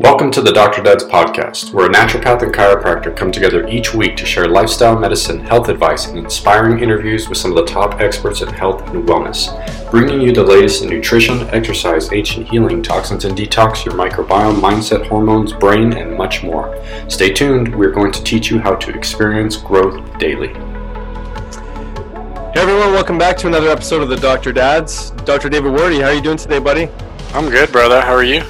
Welcome to the Dr. Dad's podcast, where a naturopath and chiropractor come together each week to share lifestyle medicine, health advice, and inspiring interviews with some of the top experts in health and wellness, bringing you the latest in nutrition, exercise, ancient healing, toxins and detox, your microbiome, mindset, hormones, brain, and much more. Stay tuned. We're going to teach you how to experience growth daily. Hey everyone, welcome back to another episode of the Dr. Dad's. Dr. David Wardy, how are you doing today, buddy? I'm good, brother. How are you?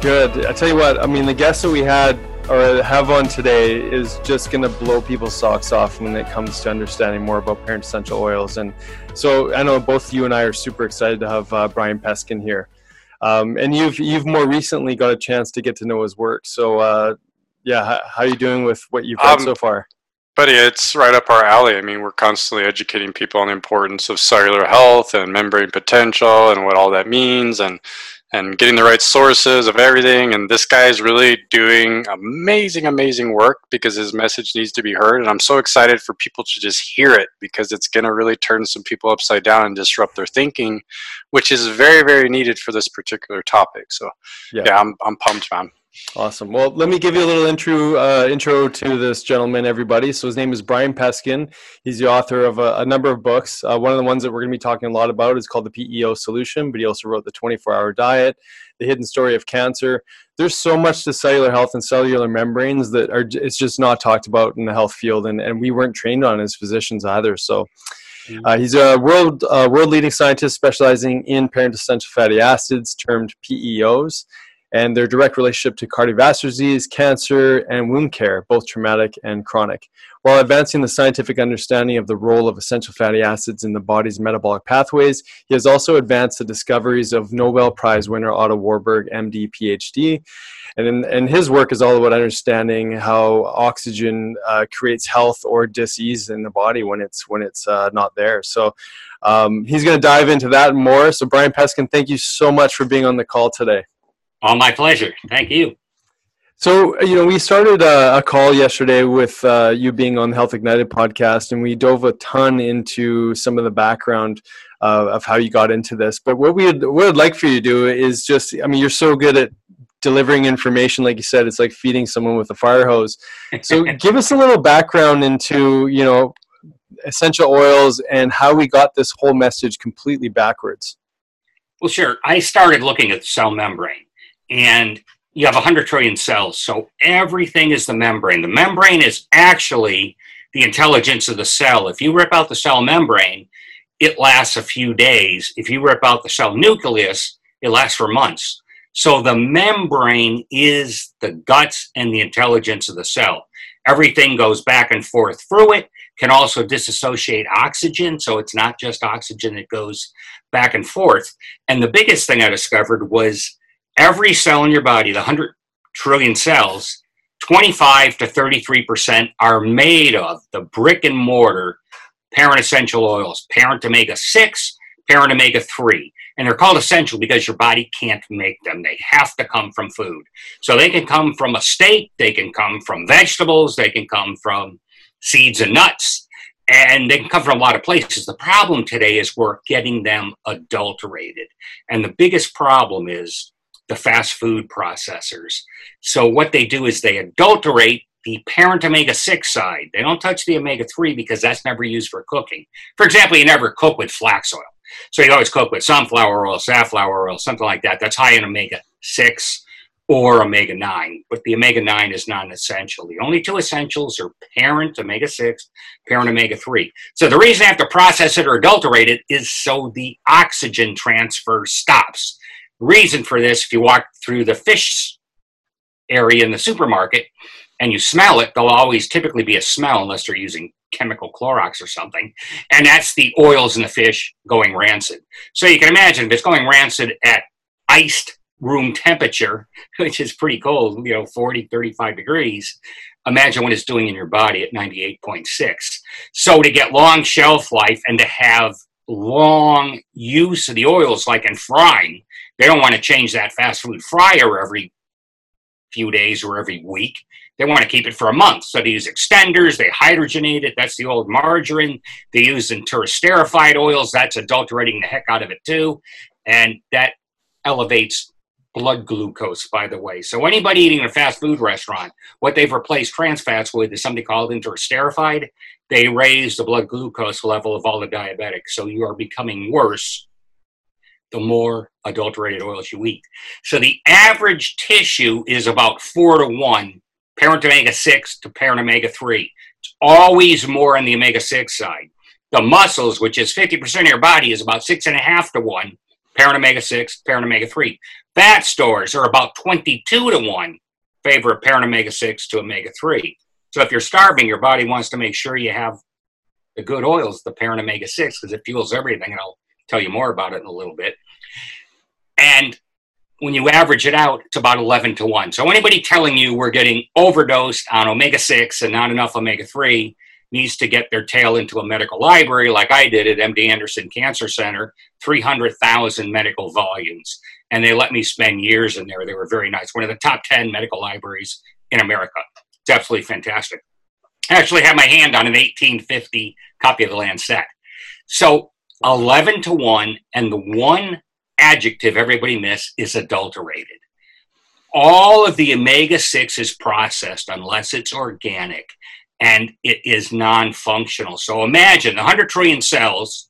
Good. I tell you what, I mean, the guest that we had or have on today is just going to blow people's socks off when it comes to understanding more about Parent Essential Oils. And so I know both you and I are super excited to have Brian Peskin here. And you've more recently got a chance to get to know his work. So how are you doing with what you've done so far? Buddy, it's right up our alley. I mean, we're constantly educating people on the importance of cellular health and membrane potential and what all that means, and getting the right sources of everything. And this guy is really doing amazing, amazing work because his message needs to be heard. And I'm so excited for people to just hear it because it's going to really turn some people upside down and disrupt their thinking, which is very, very needed for this particular topic. So I'm pumped, man. Awesome. Well, let me give you a little intro to this gentleman, everybody. So his name is Brian Peskin. He's the author of a number of books. One of the ones that we're going to be talking a lot about is called The PEO Solution, but he also wrote The 24-Hour Diet, The Hidden Story of Cancer. There's so much to cellular health and cellular membranes that it's just not talked about in the health field, and we weren't trained on as physicians either. So he's a world-leading scientist specializing in parent essential fatty acids, termed PEOs, and their direct relationship to cardiovascular disease, cancer, and wound care, both traumatic and chronic, while advancing the scientific understanding of the role of essential fatty acids in the body's metabolic pathways. He has also advanced the discoveries of Nobel Prize winner Otto Warburg, MD, PhD, and his work is all about understanding how oxygen creates health or disease in the body when it's not there. So he's going to dive into that and more. So Brian Peskin, thank you so much for being on the call today. Oh, my pleasure. Thank you. So, you know, we started a call yesterday with you being on the Health Ignited podcast, and we dove a ton into some of the background of how you got into this. But what we'd like for you to do is just, I mean, you're so good at delivering information. Like you said, it's like feeding someone with a fire hose. So give us a little background into, you know, essential oils and how we got this whole message completely backwards. Well, sure. I started looking at the cell membrane. And you have 100 trillion cells, so everything is the membrane. The membrane is actually the intelligence of the cell. If you rip out the cell membrane, it lasts a few days. If you rip out the cell nucleus, it lasts for months. So the membrane is the guts and the intelligence of the cell. Everything goes back and forth through it, can also disassociate oxygen, so it's not just oxygen that goes back and forth. And the biggest thing I discovered was every cell in your body, the 100 trillion cells, 25 to 33% are made of the brick and mortar parent essential oils, parent omega-6, parent omega-3. And they're called essential because your body can't make them. They have to come from food. So they can come from a steak, they can come from vegetables, they can come from seeds and nuts, and they can come from a lot of places. The problem today is we're getting them adulterated. And the biggest problem is the fast food processors. So what they do is they adulterate the parent omega-6 side. They don't touch the omega-3 because that's never used for cooking. For example, you never cook with flax oil. So you always cook with sunflower oil, safflower oil, something like that. That's high in omega-6 or omega-9. But the omega-9 is non-essential. The only two essentials are parent omega-6, parent omega-3. So the reason they have to process it or adulterate it is so the oxygen transfer stops. Reason for this, if you walk through the fish area in the supermarket and you smell it, there'll always typically be a smell unless they're using chemical Clorox or something, and that's the oils in the fish going rancid. So you can imagine if it's going rancid at iced room temperature, which is pretty cold, you know, 40, 35 degrees, imagine what it's doing in your body at 98.6. So to get long shelf life and to have long use of the oils, like in frying, they don't want to change that fast food fryer every few days or every week. They want to keep it for a month. So they use extenders, they hydrogenate it. That's the old margarine. They use enteriterified oils. That's adulterating the heck out of it too. And that elevates blood glucose, by the way. So anybody eating in a fast food restaurant, what they've replaced trans fats with is something called interesterified. They raise the blood glucose level of all the diabetics. So you are becoming worse the more adulterated oils you eat. So the average tissue is about 4 to 1, parent omega-6 to parent omega-3. It's always more on the omega-6 side. The muscles, which is 50% of your body, is about 6.5 to 1, parent omega-6, parent omega-3. Fat stores are about 22 to 1 in favor of parent omega-6 to omega-3. So if you're starving, your body wants to make sure you have the good oils, the parent omega-6, because it fuels everything, and I'll tell you more about it in a little bit. And when you average it out, it's about 11 to 1. So anybody telling you we're getting overdosed on omega-6 and not enough omega-3 needs to get their tail into a medical library like I did at MD Anderson Cancer Center, 300,000 medical volumes. And they let me spend years in there. They were very nice. One of the top 10 medical libraries in America. It's absolutely fantastic. I actually have my hand on an 1850 copy of the Lancet. So 11 to 1, and the one adjective everybody missed is adulterated. All of the omega-6 is processed unless it's organic, and it is non-functional. So imagine 100 trillion cells,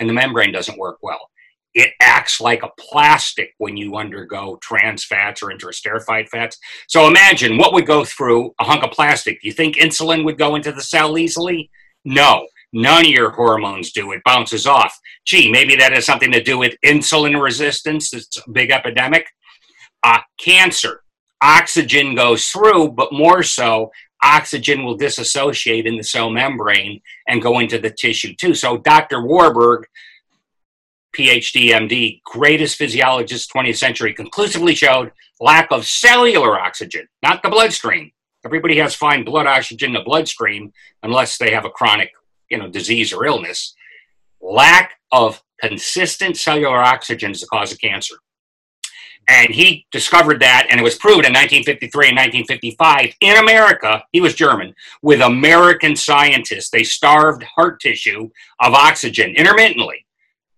and the membrane doesn't work well. It acts like a plastic when you undergo trans fats or interesterified fats. So imagine what would go through a hunk of plastic. Do you think insulin would go into the cell easily? No. None of your hormones do. It bounces off. Gee, maybe that has something to do with insulin resistance. It's a big epidemic. Cancer. Oxygen goes through, but more so, oxygen will disassociate in the cell membrane and go into the tissue too. So Dr. Warburg, PhD, MD, greatest physiologist 20th century, conclusively showed lack of cellular oxygen, not the bloodstream. Everybody has fine blood oxygen in the bloodstream unless they have a chronic disease or illness. Lack of consistent cellular oxygen is the cause of cancer. And he discovered that, and it was proven in 1953 and 1955 in America. He was German, with American scientists. They starved heart tissue of oxygen intermittently,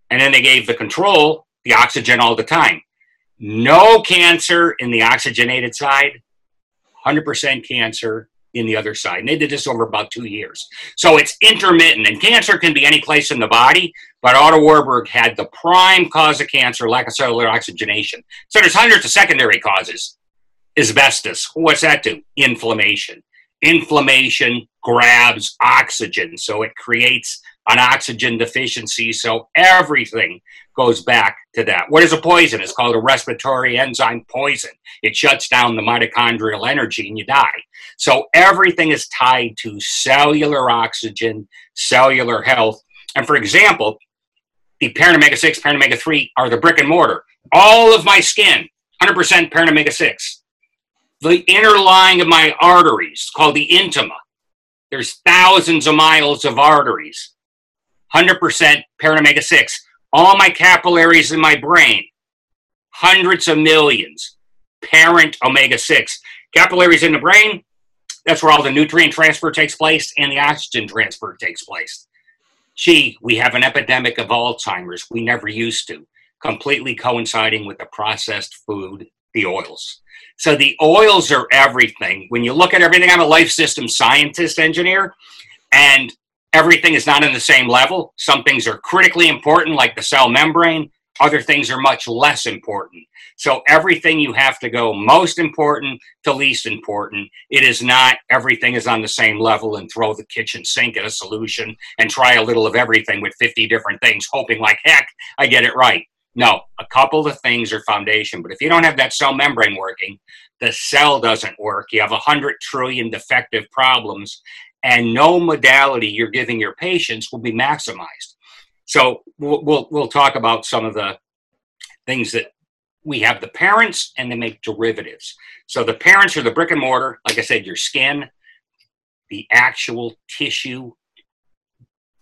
and then they gave the control the oxygen all the time. No cancer in the oxygenated side, 100% cancer in the other side. And they did this over about 2 years. So it's intermittent, and cancer can be any place in the body, but Otto Warburg had the prime cause of cancer, lack of cellular oxygenation. So there's hundreds of secondary causes. Asbestos, what's that do? Inflammation. Inflammation grabs oxygen, so it creates an oxygen deficiency, so everything goes back to that. What is a poison? It's called a respiratory enzyme poison. It shuts down the mitochondrial energy and you die. So everything is tied to cellular oxygen, cellular health. And for example, the parent omega-6, parent omega-3 are the brick and mortar. All of my skin, 100% parent omega-6. The inner lining of my arteries, called the intima. There's thousands of miles of arteries. 100% parent omega-6. All my capillaries in my brain, hundreds of millions, parent omega-6. Capillaries in the brain, that's where all the nutrient transfer takes place and the oxygen transfer takes place. Gee, we have an epidemic of Alzheimer's. We never used to, completely coinciding with the processed food, the oils. So the oils are everything. When you look at everything, I'm a life system scientist, engineer, and everything is not on the same level. Some things are critically important, like the cell membrane. Other things are much less important. So everything you have to go most important to least important. It is not everything is on the same level and throw the kitchen sink at a solution and try a little of everything with 50 different things, hoping like heck I get it right. No, a couple of things are foundation. But if you don't have that cell membrane working, the cell doesn't work. You have 100 trillion defective problems, and no modality you're giving your patients will be maximized. So we'll talk about some of the things that we have the parents, and they make derivatives. So the parents are the brick and mortar, like I said, your skin, the actual tissue,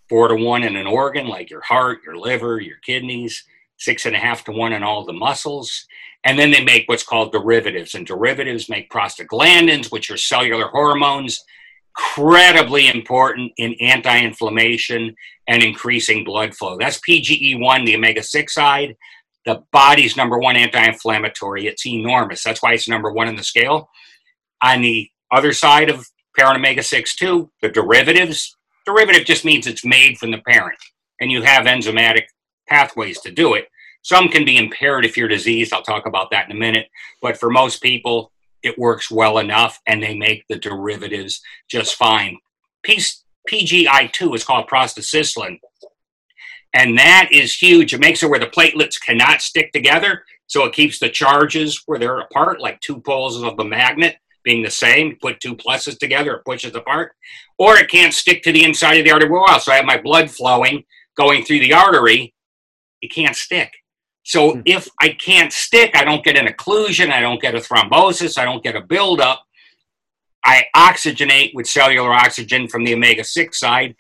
4 to 1 in an organ, like your heart, your liver, your kidneys, 6.5 to 1 in all the muscles. And then they make what's called derivatives, and derivatives make prostaglandins, which are cellular hormones, incredibly important in anti-inflammation and increasing blood flow. That's PGE1, the omega-6 side, The body's number one anti-inflammatory. It's enormous. That's why it's number one in the scale. On the other side of parent omega-6 too, the derivatives. Derivative just means it's made from the parent, and you have enzymatic pathways to do it. Some can be impaired if you're diseased. I'll talk about that in a minute. But for most people, it works well enough, and they make the derivatives just fine. PGI2 is called prostacyclin, and that is huge. It makes it where the platelets cannot stick together, so it keeps the charges where they're apart, like two poles of a magnet being the same. Put two pluses together, it pushes apart. Or it can't stick to the inside of the arterial wall, so I have my blood flowing, going through the artery. It can't stick. So if I can't stick, I don't get an occlusion, I don't get a thrombosis, I don't get a buildup. I oxygenate with cellular oxygen from the omega-6 side.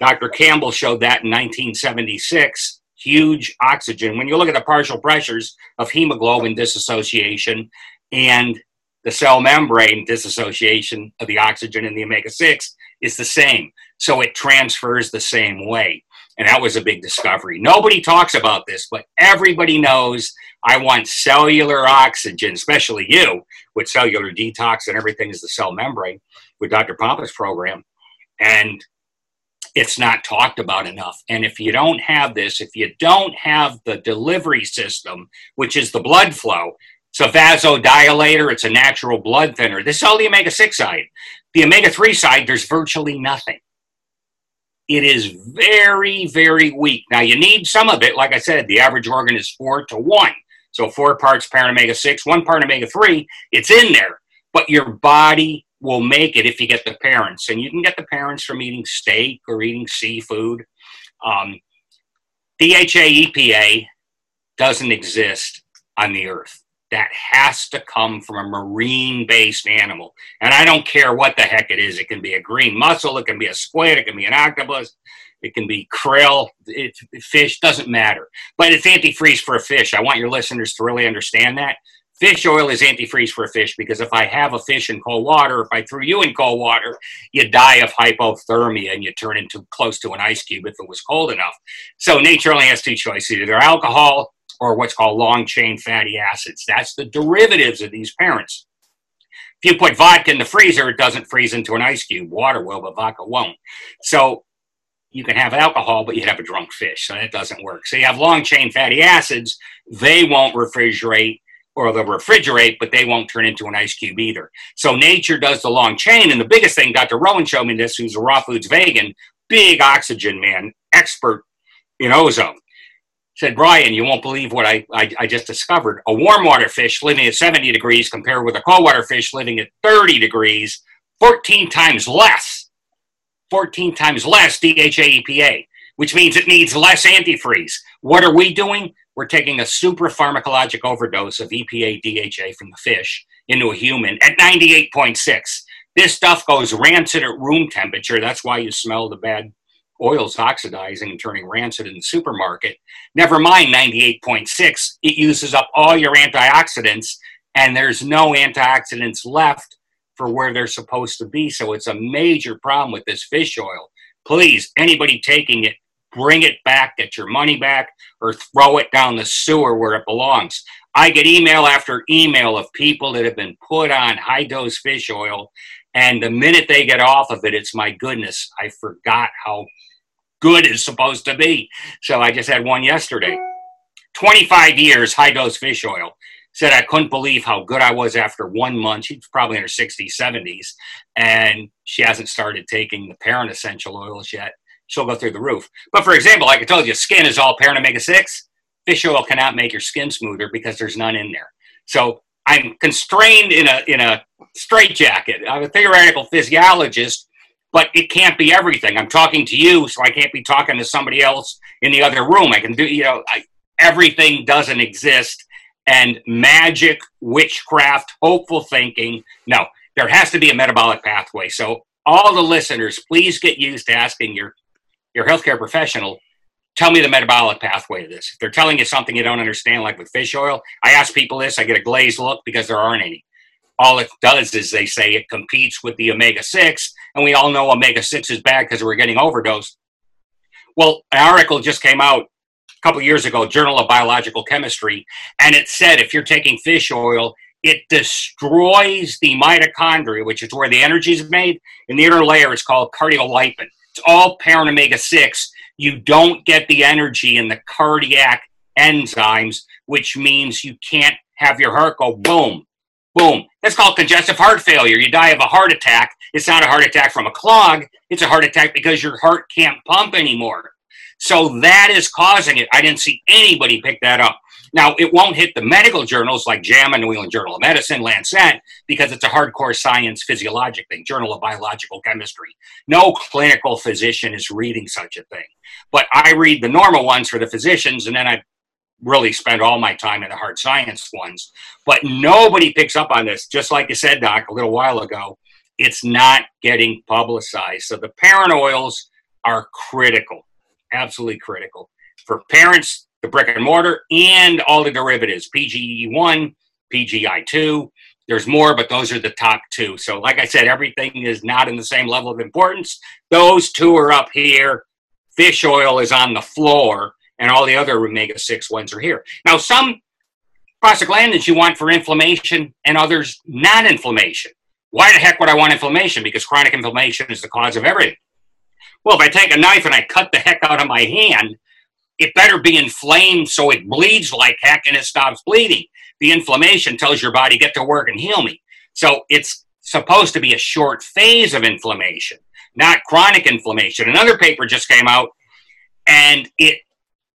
Dr. Campbell showed that in 1976, huge oxygen. When you look at the partial pressures of hemoglobin dissociation and the cell membrane dissociation of the oxygen and the omega-6, it's the same. So it transfers the same way. And that was a big discovery. Nobody talks about this, but everybody knows I want cellular oxygen, especially you, with cellular detox and everything is the cell membrane with Dr. Pompa's program. And it's not talked about enough. And if you don't have this, if you don't have the delivery system, which is the blood flow, it's a vasodilator, it's a natural blood thinner. This is all the omega-6 side. The omega-3 side, there's virtually nothing. It is very, very weak. Now, you need some of it. Like I said, the average organ is 4 to 1. So 4 parts parent omega-6, 1 part omega-3. It's in there. But your body will make it if you get the parents. And you can get the parents from eating steak or eating seafood. DHA, EPA doesn't exist on the earth. That has to come from a marine-based animal. And I don't care what the heck it is. It can be a green mussel. It can be a squid. It can be an octopus. It can be krill. It's fish. Doesn't matter. But it's antifreeze for a fish. I want your listeners to really understand that. Fish oil is antifreeze for a fish because if I have a fish in cold water, if I threw you in cold water, you die of hypothermia and you turn into close to an ice cube if it was cold enough. So nature only has 2 choices, either alcohol or what's called long-chain fatty acids. That's the derivatives of these parents. If you put vodka in the freezer, it doesn't freeze into an ice cube. Water will, but vodka won't. So you can have alcohol, but you'd have a drunk fish, so that doesn't work. So you have long-chain fatty acids. They won't refrigerate, or they'll refrigerate, but they won't turn into an ice cube either. So nature does the long chain, and the biggest thing, Dr. Rowan showed me this, who's a raw foods vegan, big oxygen man, expert in ozone. Said, Brian, you won't believe what I just discovered. A warm water fish living at 70 degrees compared with a cold water fish living at 30 degrees, 14 times less DHA EPA, which means it needs less antifreeze. What are we doing? We're taking a super pharmacologic overdose of EPA DHA from the fish into a human at 98.6. This stuff goes rancid at room temperature. That's why you smell the bad oils oxidizing and turning rancid in the supermarket. Never mind 98.6. It uses up all your antioxidants, and there's no antioxidants left for where they're supposed to be. So it's a major problem with this fish oil. Please, anybody taking it, bring it back, get your money back, or throw it down the sewer where it belongs. I get email after email of people that have been put on high-dose fish oil, and the minute they get off of it, it's, my goodness, I forgot how good is supposed to be. So I just had one yesterday. 25 years high-dose fish oil. Said I couldn't believe how good I was after 1 month. She's probably in her 60s, 70s, and she hasn't started taking the parent essential oils yet. She'll go through the roof. But, for example, like I told you, skin is all parent omega-6. Fish oil cannot make your skin smoother because there's none in there. So I'm constrained in a straitjacket. I'm a theoretical physiologist, but it can't be everything. I'm talking to you, so I can't be talking to somebody else in the other room. I can do, everything doesn't exist. And magic, witchcraft, hopeful thinking, no. There has to be a metabolic pathway. So all the listeners, please get used to asking your healthcare professional, tell me the metabolic pathway of this. If they're telling you something you don't understand, like with fish oil, I ask people this, I get a glazed look because there aren't any. All it does is they say it competes with the omega-6, and we all know omega-6 is bad because we're getting overdosed. Well, an article just came out a couple of years ago, Journal of Biological Chemistry, and it said if you're taking fish oil, it destroys the mitochondria, which is where the energy is made. In the inner layer, it's called cardiolipin. It's all parent omega-6. You don't get the energy in the cardiac enzymes, which means you can't have your heart go boom, boom. That's called congestive heart failure. You die of a heart attack. It's not a heart attack from a clog. It's a heart attack because your heart can't pump anymore. So that is causing it. I didn't see anybody pick that up. Now, it won't hit the medical journals like JAMA, New England Journal of Medicine, Lancet, because it's a hardcore science physiologic thing, Journal of Biological Chemistry. No clinical physician is reading such a thing. But I read the normal ones for the physicians, and then I really spend all my time in the hard science ones. But nobody picks up on this. Just like you said, Doc, a little while ago, it's not getting publicized. So the parent oils are critical, absolutely critical. For parents, the brick and mortar, and all the derivatives, PGE1, PGI2. There's more, but those are the top two. So like I said, everything is not in the same level of importance. Those two are up here. Fish oil is on the floor, and all the other omega-6 ones are here. Now, some prostaglandins you want for inflammation and others non-inflammation. Why the heck would I want inflammation? Because chronic inflammation is the cause of everything. Well, if I take a knife and I cut the heck out of my hand, it better be inflamed so it bleeds like heck and it stops bleeding. The inflammation tells your body, get to work and heal me. So it's supposed to be a short phase of inflammation, not chronic inflammation. Another paper just came out, and it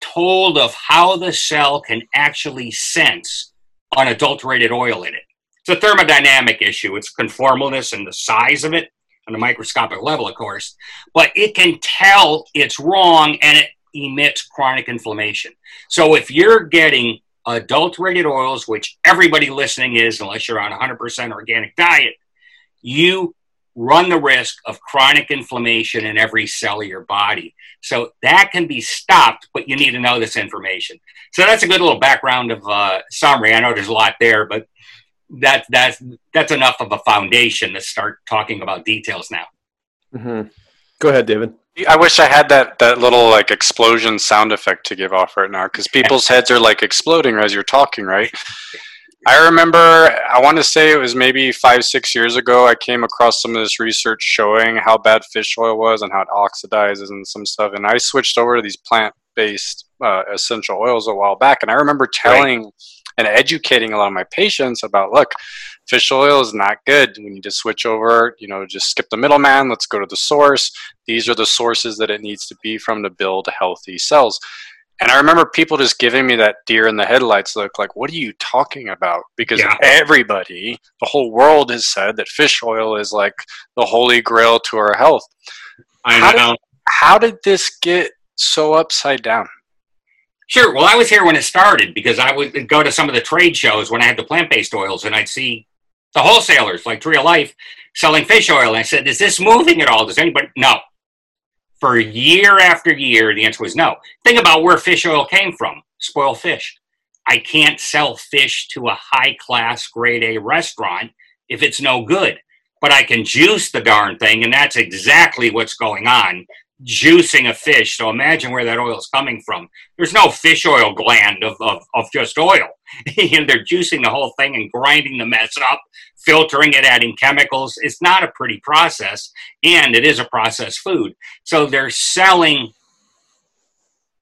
told of how the cell can actually sense unadulterated oil in it. It's a thermodynamic issue. It's conformalness and the size of it on a microscopic level, of course. But it can tell it's wrong, and it emits chronic inflammation. So if you're getting adulterated oils, which everybody listening is, unless you're on 100% organic diet, you run the risk of chronic inflammation in every cell of your body. So that can be stopped, but you need to know this information. So that's a good little background of summary. I know there's a lot there, but that's enough of a foundation to start talking about details now. Mm-hmm. Go ahead, David. I wish I had that little like explosion sound effect to give off right now, because people's heads are like exploding as you're talking, right? I remember, I want to say it was maybe 5-6 years ago, I came across some of this research showing how bad fish oil was and how it oxidizes and some stuff. And I switched over to these plant-based essential oils a while back. And I remember telling and educating a lot of my patients about, look, fish oil is not good. We need to switch over, just skip the middleman. Let's go to the source. These are the sources that it needs to be from to build healthy cells. And I remember people just giving me that deer in the headlights look, like, what are you talking about? Because everybody, the whole world has said that fish oil is like the holy grail to our health. How did this get so upside down? Sure. Well, I was here when it started, because I would go to some of the trade shows when I had the plant-based oils, and I'd see the wholesalers like Tree of Life selling fish oil. And I said, is this moving at all? Does anybody? No. For year after year, the answer was no. Think about where fish oil came from. Spoiled fish. I can't sell fish to a high-class grade A restaurant if it's no good. But I can juice the darn thing, and that's exactly what's going on. Juicing a fish. So imagine where that oil is coming from. There's no fish oil gland of just oil. They're juicing the whole thing and grinding the mess up, filtering it, adding chemicals. It's not a pretty process, and it is a processed food. So they're selling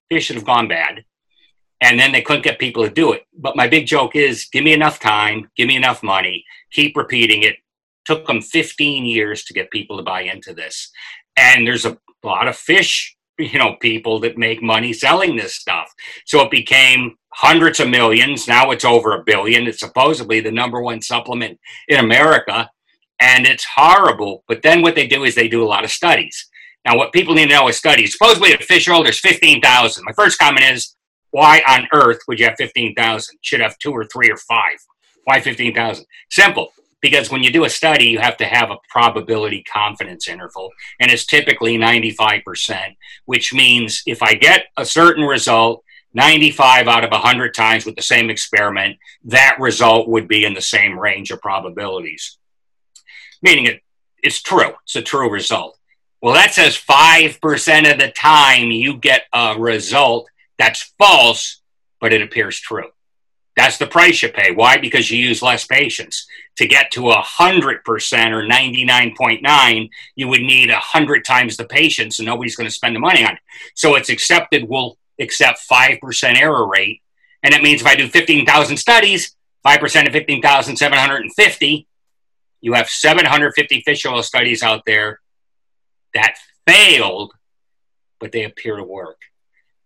fish that have gone bad, and then they couldn't get people to do it. But my big joke is, give me enough time, give me enough money, keep repeating it. Took them 15 years to get people to buy into this. And there's a lot of fish, people that make money selling this stuff. So it became hundreds of millions. Now it's over $1 billion. It's supposedly the number one supplement in America, and it's horrible. But then what they do is they do a lot of studies. Now, what people need to know is studies. Supposedly at fish oil, there's 15,000. My first comment is, why on earth would you have 15,000? Should have 2 or 3 or 5. Why 15,000? Simple. Because when you do a study, you have to have a probability confidence interval, and it's typically 95%, which means if I get a certain result 95 out of 100 times with the same experiment, that result would be in the same range of probabilities, meaning it's true. It's a true result. Well, that says 5% of the time you get a result That's false, but it appears true. That's the price you pay. Why? Because you use less patients. To get to 100% or 99.9, you would need 100 times the patients, and nobody's going to spend the money on it. So it's accepted. We'll accept 5% error rate. And that means if I do 15,000 studies, 5% of 15,750, you have 750 fish oil studies out there that failed, but they appear to work.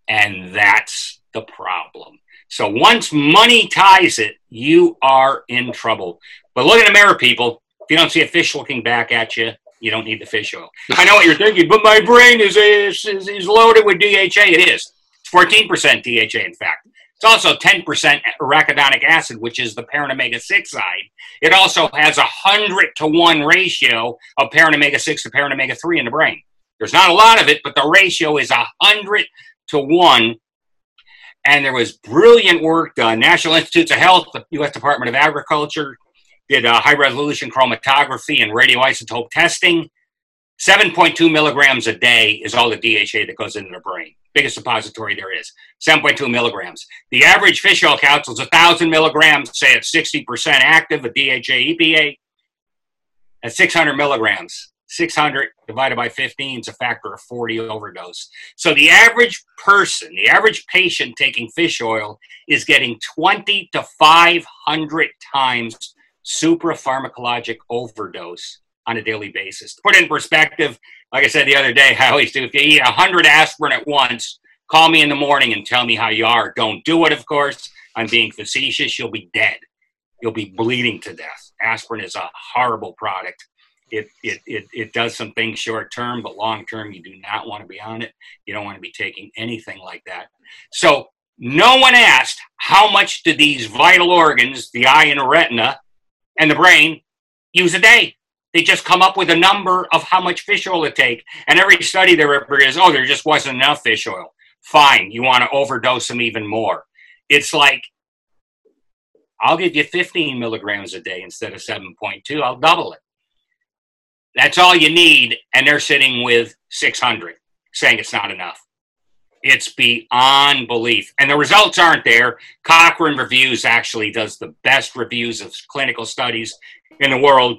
And that's the problem. So once money ties it, you are in trouble. But look in the mirror, people. If you don't see a fish looking back at you, you don't need the fish oil. I know what you're thinking, but my brain is loaded with DHA. It is. It's 14% DHA, in fact. It's also 10% arachidonic acid, which is the parent omega-6 side. It also has a 100-to-1 ratio of parent omega-6 to parent omega-3 in the brain. There's not a lot of it, but the ratio is 100-to-1. And there was brilliant work done. National Institutes of Health, the US Department of Agriculture, did high-resolution chromatography and radioisotope testing. 7.2 milligrams a day is all the DHA that goes into the brain. Biggest depository there is. 7.2 milligrams. The average fish oil capsule is 1,000 milligrams, say it's 60% active with DHA EPA. At 600 milligrams. 600 divided by 15 is a factor of 40 overdose. So the average person, the average patient taking fish oil is getting 20 to 500 times suprapharmacologic overdose on a daily basis. To put it in perspective, like I said the other day, I always do, if you eat 100 aspirin at once, call me in the morning and tell me how you are. Don't do it, of course. I'm being facetious. You'll be dead. You'll be bleeding to death. Aspirin is a horrible product. It does some things short term, but long term, you do not want to be on it. You don't want to be taking anything like that. So no one asked how much do these vital organs, the eye and the retina and the brain, use a day. They just come up with a number of how much fish oil to take. And every study there ever is, oh, there just wasn't enough fish oil. Fine, you want to overdose them even more. It's like, I'll give you 15 milligrams a day instead of 7.2. I'll double it. That's all you need, and they're sitting with 600, saying it's not enough. It's beyond belief. And the results aren't there. Cochrane Reviews actually does the best reviews of clinical studies in the world.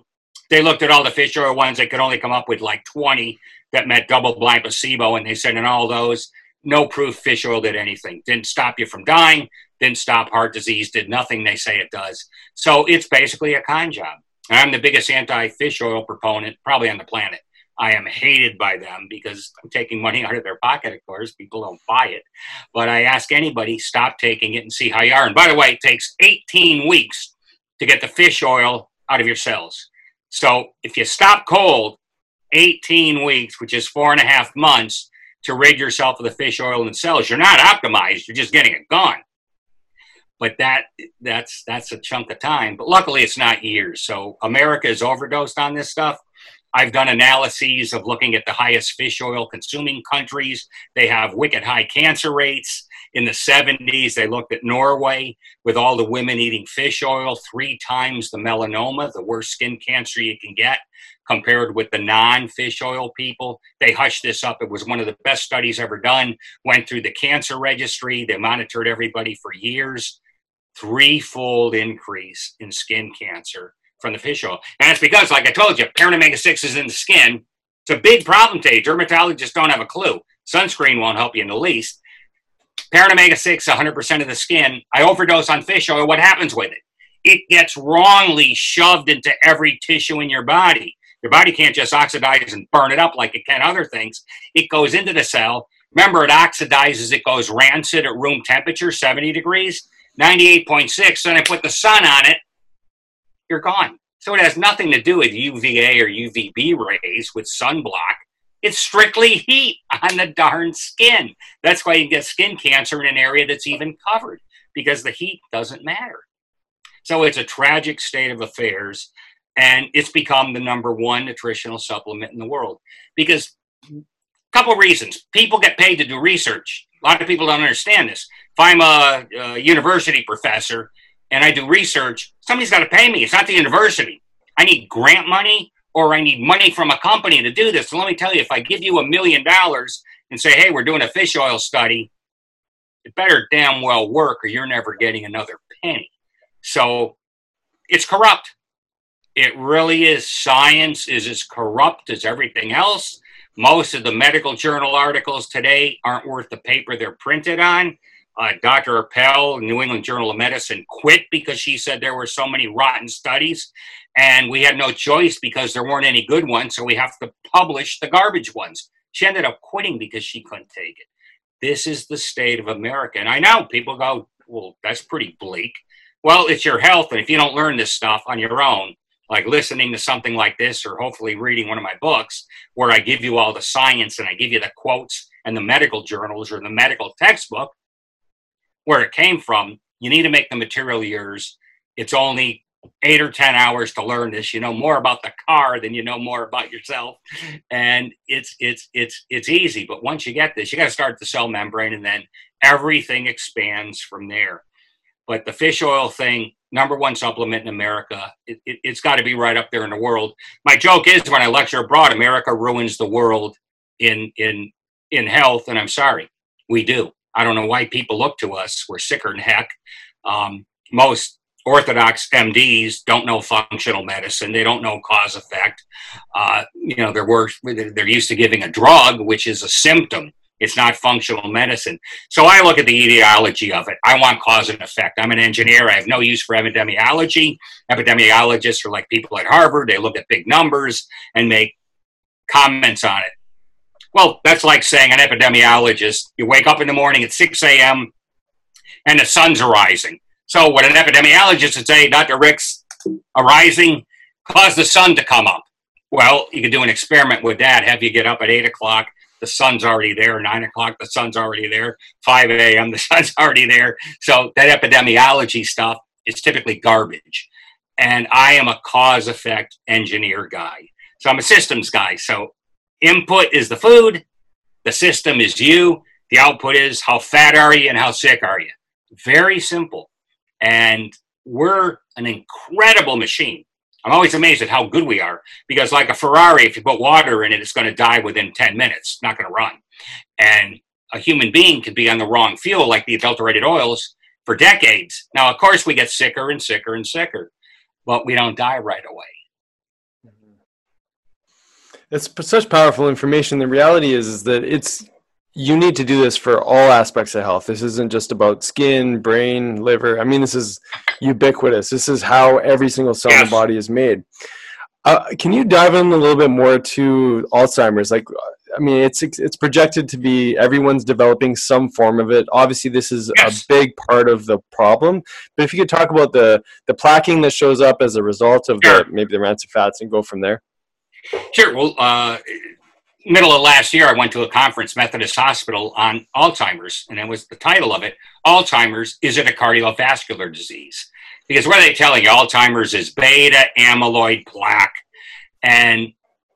They looked at all the fish oil ones. They could only come up with like 20 that met double-blind placebo, and they said in all those, no proof fish oil did anything. Didn't stop you from dying. Didn't stop heart disease. Did nothing they say it does. So it's basically a con job. I'm the biggest anti-fish oil proponent probably on the planet. I am hated by them because I'm taking money out of their pocket, of course. People don't buy it. But I ask anybody, stop taking it and see how you are. And by the way, it takes 18 weeks to get the fish oil out of your cells. So if you stop cold, 18 weeks, which is 4.5 months, to rid yourself of the fish oil in the cells, you're not optimized. You're just getting it gone. But that's a chunk of time. But luckily, it's not years. So America is overdosed on this stuff. I've done analyses of looking at the highest fish oil consuming countries. They have wicked high cancer rates. In the 70s, they looked at Norway with all the women eating fish oil, 3 times the melanoma, the worst skin cancer you can get, compared with the non-fish oil people. They hushed this up. It was one of the best studies ever done. Went through the cancer registry. They monitored everybody for years. 3-fold increase in skin cancer from the fish oil. And that's because, like I told you, parent omega-6 is in the skin. It's a big problem today. Dermatologists don't have a clue. Sunscreen won't help you in the least. Parent omega-6, 100% of the skin. I overdose on fish oil. What happens with it? It gets wrongly shoved into every tissue in your body. Your body can't just oxidize and burn it up like it can other things. It goes into the cell. Remember, it oxidizes. It goes rancid at room temperature, 70 degrees. 98.6, and I put the sun on it, you're gone. So it has nothing to do with UVA or UVB rays with sunblock. It's strictly heat on the darn skin. That's why you get skin cancer in an area that's even covered, because the heat doesn't matter. So it's a tragic state of affairs, and it's become the number one nutritional supplement in the world. Because a couple reasons. People get paid to do research. A lot of people don't understand this. If I'm a university professor and I do research, somebody's got to pay me. It's not the university. I need grant money or I need money from a company to do this. So let me tell you, if I give you $1 million and say, hey, we're doing a fish oil study, it better damn well work or you're never getting another penny. So it's corrupt. It really is. Science is as corrupt as everything else. Most of the medical journal articles today aren't worth the paper they're printed on. Dr. Appel, New England Journal of Medicine, quit because she said there were so many rotten studies, and we had no choice because there weren't any good ones, so we have to publish the garbage ones. She ended up quitting because she couldn't take it. This is the state of America. And I know people go, well, that's pretty bleak. Well, it's your health, and if you don't learn this stuff on your own, like listening to something like this or hopefully reading one of my books where I give you all the science and I give you the quotes and the medical journals or the medical textbook where it came from, you need to make the material yours. It's only 8 or 10 hours to learn this. You know more about the car than you know more about yourself. And it's easy. But once you get this, you got to start the cell membrane and then everything expands from there. But the fish oil thing, number one supplement in America. It's got to be right up there in the world. My joke is when I lecture abroad, America ruins the world in health, and I'm sorry, we do. I don't know why people look to us. We're sicker than heck. Most orthodox MDs don't know functional medicine. They don't know cause effect. They're used to giving a drug, which is a symptom. It's not functional medicine. So I look at the etiology of it. I want cause and effect. I'm an engineer. I have no use for epidemiology. Epidemiologists are like people at Harvard. They look at big numbers and make comments on it. Well, that's like saying an epidemiologist, you wake up in the morning at 6 a.m. and the sun's arising. So what an epidemiologist would say, Dr. Rick's arising caused the sun to come up. Well, you could do an experiment with that. Have you get up at 8 o'clock. The sun's already there. 9 o'clock, the sun's already there. 5 a.m., the sun's already there. So that epidemiology stuff is typically garbage. And I am a cause-effect engineer guy. So I'm a systems guy. So input is the food. The system is you. The output is how fat are you and how sick are you. Very simple. And we're an incredible machine. I'm always amazed at how good we are because like a Ferrari, if you put water in it, it's going to die within 10 minutes. It's not going to run. And a human being could be on the wrong fuel like the adulterated oils for decades. Now, of course, we get sicker and sicker and sicker, but we don't die right away. It's such powerful information. The reality is that you need to do this for all aspects of health. This isn't just about skin, brain, liver. I mean, this is ubiquitous. This is how every single cell in the body is made. Can you dive in a little bit more to Alzheimer's? Like, I mean, it's projected to be everyone's developing some form of it. Obviously, this is a big part of the problem. But if you could talk about the plaquing that shows up as a result of maybe the rancid fats and go from there. Sure. Well, middle of last year, I went to a conference, Methodist Hospital, on Alzheimer's, and it was the title of it, Alzheimer's, Is It a Cardiovascular Disease? Because what are they telling you? Alzheimer's is beta amyloid plaque, and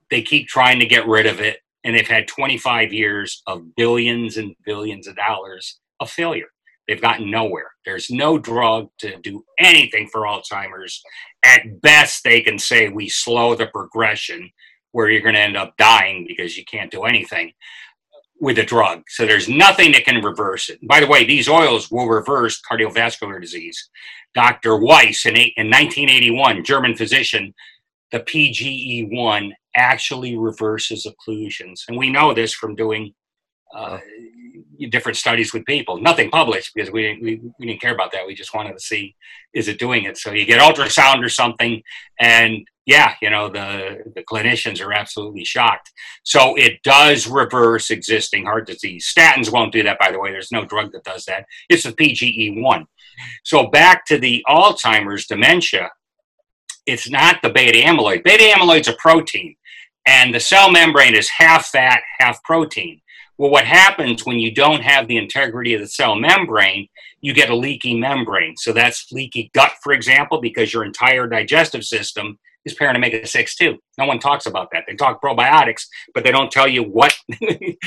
they keep trying to get rid of it, and they've had 25 years of billions and billions of dollars of failure. They've gotten nowhere. There's no drug to do anything for Alzheimer's. At best, they can say we slow the progression where you're going to end up dying because you can't do anything with a drug. So there's nothing that can reverse it. By the way, these oils will reverse cardiovascular disease. Dr. Weiss, in 1981, German physician, the PGE1 actually reverses occlusions. And we know this from doing different studies with people. Nothing published because we didn't care about that. We just wanted to see, is it doing it? So you get ultrasound or something and the clinicians are absolutely shocked. So it does reverse existing heart disease. Statins won't do that, by the way. There's no drug that does that. It's a PGE1. So back to the Alzheimer's dementia, it's not the beta amyloid. Beta amyloid's a protein, and the cell membrane is half fat, half protein. Well, what happens when you don't have the integrity of the cell membrane, you get a leaky membrane. So that's leaky gut, for example, because your entire digestive system is Parent Omega-6 too. No one talks about that. They talk probiotics, but they don't tell you what. It's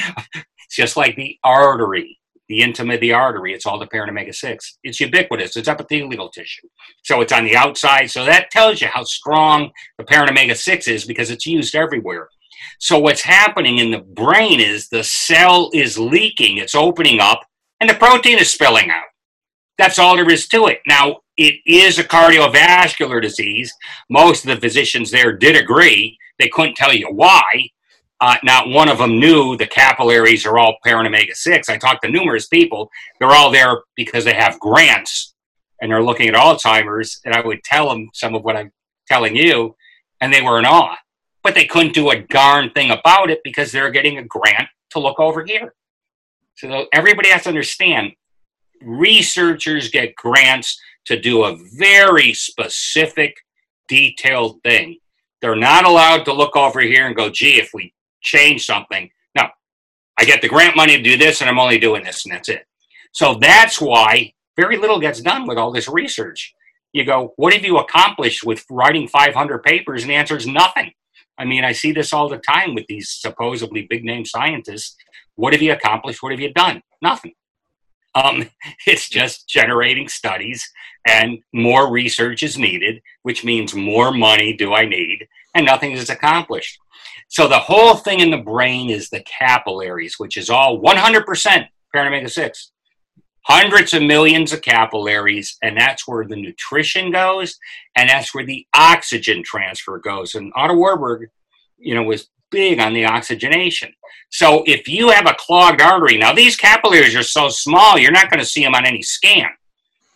just like the artery, the intima of the artery. It's all the parent omega-6. It's ubiquitous. It's epithelial tissue. So it's on the outside. So that tells you how strong the parent omega-6 is because it's used everywhere. So what's happening in the brain is the cell is leaking. It's opening up and the protein is spilling out. That's all there is to it. Now, it is a cardiovascular disease. Most of the physicians there did agree. They couldn't tell you why. Not one of them knew the capillaries are all parent omega-6. I talked to numerous people. They're all there because they have grants, and they're looking at Alzheimer's, and I would tell them some of what I'm telling you, and they were in awe. But they couldn't do a darn thing about it because they're getting a grant to look over here. So everybody has to understand, researchers get grants to do a very specific, detailed thing. They're not allowed to look over here and go, gee, if we change something. No, I get the grant money to do this, and I'm only doing this, and that's it. So that's why very little gets done with all this research. You go, what have you accomplished with writing 500 papers? And the answer is nothing. I mean, I see this all the time with these supposedly big-name scientists. What have you accomplished? What have you done? Nothing. It's just generating studies, and more research is needed, which means more money do I need, and nothing is accomplished. So the whole thing in the brain is the capillaries, which is all 100% parent omega-6. Hundreds of millions of capillaries, and that's where the nutrition goes, and that's where the oxygen transfer goes. And Otto Warburg, was big on the oxygenation. So if you have a clogged artery, now these capillaries are so small, you're not going to see them on any scan.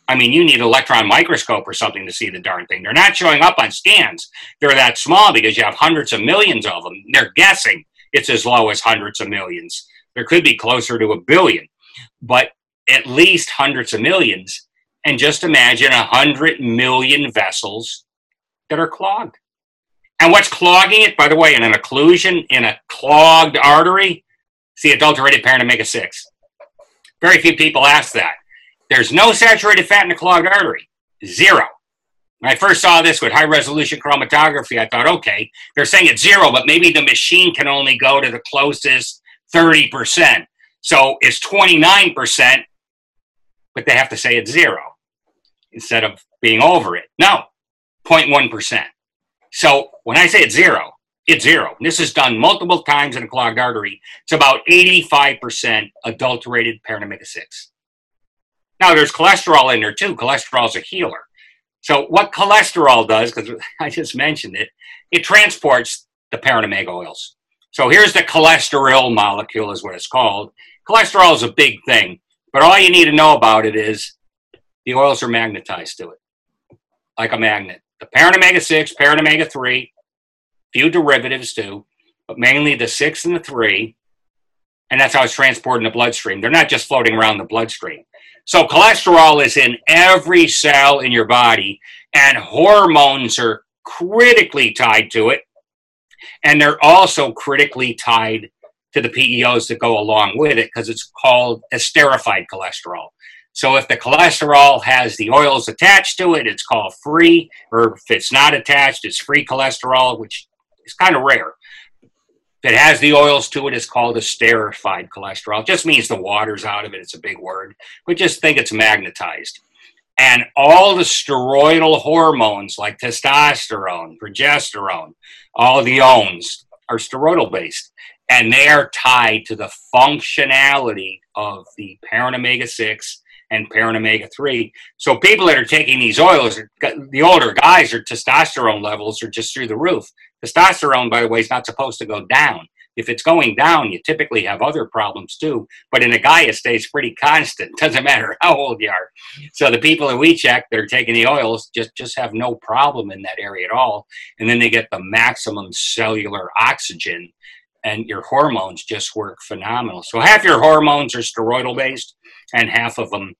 I mean, you need an electron microscope or something to see the darn thing. They're not showing up on scans. They're that small because you have hundreds of millions of them. They're guessing it's as low as hundreds of millions. There could be closer to a billion, but at least hundreds of millions, and just imagine 100 million vessels that are clogged. And what's clogging it, by the way, in an occlusion, in a clogged artery? It's the adulterated parent omega-6. Very few people ask that. There's no saturated fat in a clogged artery. Zero. When I first saw this with high-resolution chromatography, I thought, okay, they're saying it's zero, but maybe the machine can only go to the closest 30%. So it's 29%. But they have to say it's zero instead of being over it. No, 0.1%. So when I say it's zero, it's zero. And this is done multiple times in a clogged artery. It's about 85% adulterated parent omega-6. Now, there's cholesterol in there, too. Cholesterol's a healer. So what cholesterol does, because I just mentioned it, it transports the parent omega oils. So here's the cholesterol molecule is what it's called. Cholesterol is a big thing. But all you need to know about it is the oils are magnetized to it, like a magnet. The parent omega-6, parent omega-3, few derivatives too, but mainly the 6 and the 3, and that's how it's transported in the bloodstream. They're not just floating around the bloodstream. So cholesterol is in every cell in your body, and hormones are critically tied to it, and they're also critically tied to the PEOs that go along with it, because it's called esterified cholesterol. So if the cholesterol has the oils attached to it, it's called free, or if it's not attached, it's free cholesterol, which is kind of rare. If it has the oils to it, it's called esterified cholesterol. It just means the water's out of it. It's a big word. But just think it's magnetized. And all the steroidal hormones like testosterone, progesterone, all the ones are steroidal-based. And they are tied to the functionality of the parent omega-6 and parent omega-3. So people that are taking these oils, the older guys, their testosterone levels are just through the roof. Testosterone, by the way, is not supposed to go down. If it's going down, you typically have other problems too. But in a guy, it stays pretty constant. Doesn't matter how old you are. So the people that we check that are taking the oils just have no problem in that area at all. And then they get the maximum cellular oxygen, and your hormones just work phenomenal. So half your hormones are steroidal-based, and half of them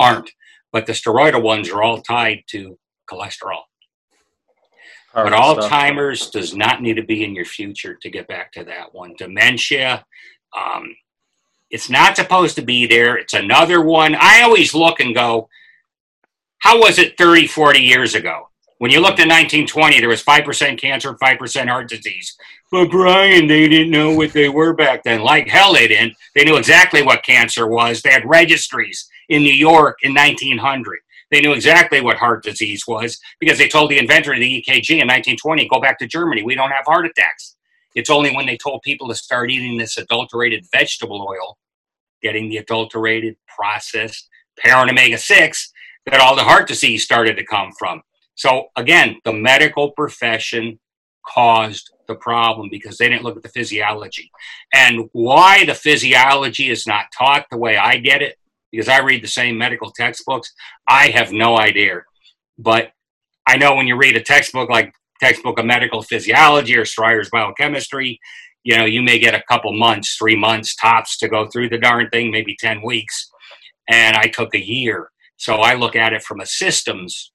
aren't. But the steroidal ones are all tied to cholesterol. But Alzheimer's does not need to be in your future, to get back to that one. Dementia, it's not supposed to be there. It's another one. I always look and go, how was it 30, 40 years ago? When you looked at 1920, there was 5% cancer, 5% heart disease. But Brian, they didn't know what they were back then. Like hell they didn't. They knew exactly what cancer was. They had registries in New York in 1900. They knew exactly what heart disease was because they told the inventor of the EKG in 1920, go back to Germany. We don't have heart attacks. It's only when they told people to start eating this adulterated vegetable oil getting the adulterated, processed, parent omega-6 that all the heart disease started to come from. So again, the medical profession caused the problem because they didn't look at the physiology. And why the physiology is not taught the way I get it, because I read the same medical textbooks, I have no idea. But I know when you read a textbook like Textbook of Medical Physiology or Stryer's Biochemistry, you know, you may get a couple months, 3 months tops to go through the darn thing, maybe 10 weeks. And I took a year. So I look at it from a systems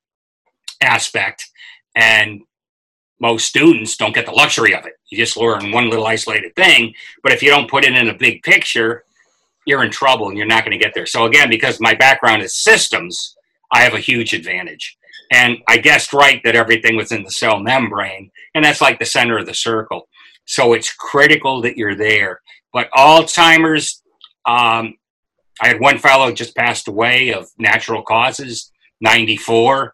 aspect, and most students don't get the luxury of it. You just learn one little isolated thing, but if you don't put it in a big picture, you're in trouble and you're not going to get there. So again, because my background is systems, I have a huge advantage. And I guessed right that everything was in the cell membrane, and that's like the center of the circle. So it's critical that you're there. But Alzheimer's, I had one fellow just passed away of natural causes, 94.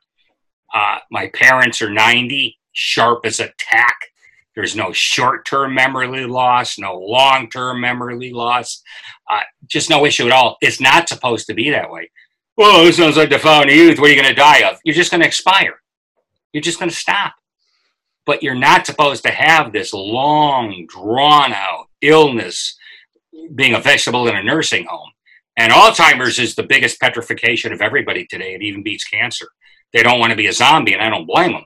My parents are 90, sharp as a tack. There's no short-term memory loss, no long-term memory loss, just no issue at all. It's not supposed to be that way. Well, this sounds like the fountain of youth. What are you going to die of? You're just going to expire. You're just going to stop. But you're not supposed to have this long, drawn-out illness being a vegetable in a nursing home. And Alzheimer's is the biggest petrification of everybody today. It even beats cancer. They don't want to be a zombie, and I don't blame them.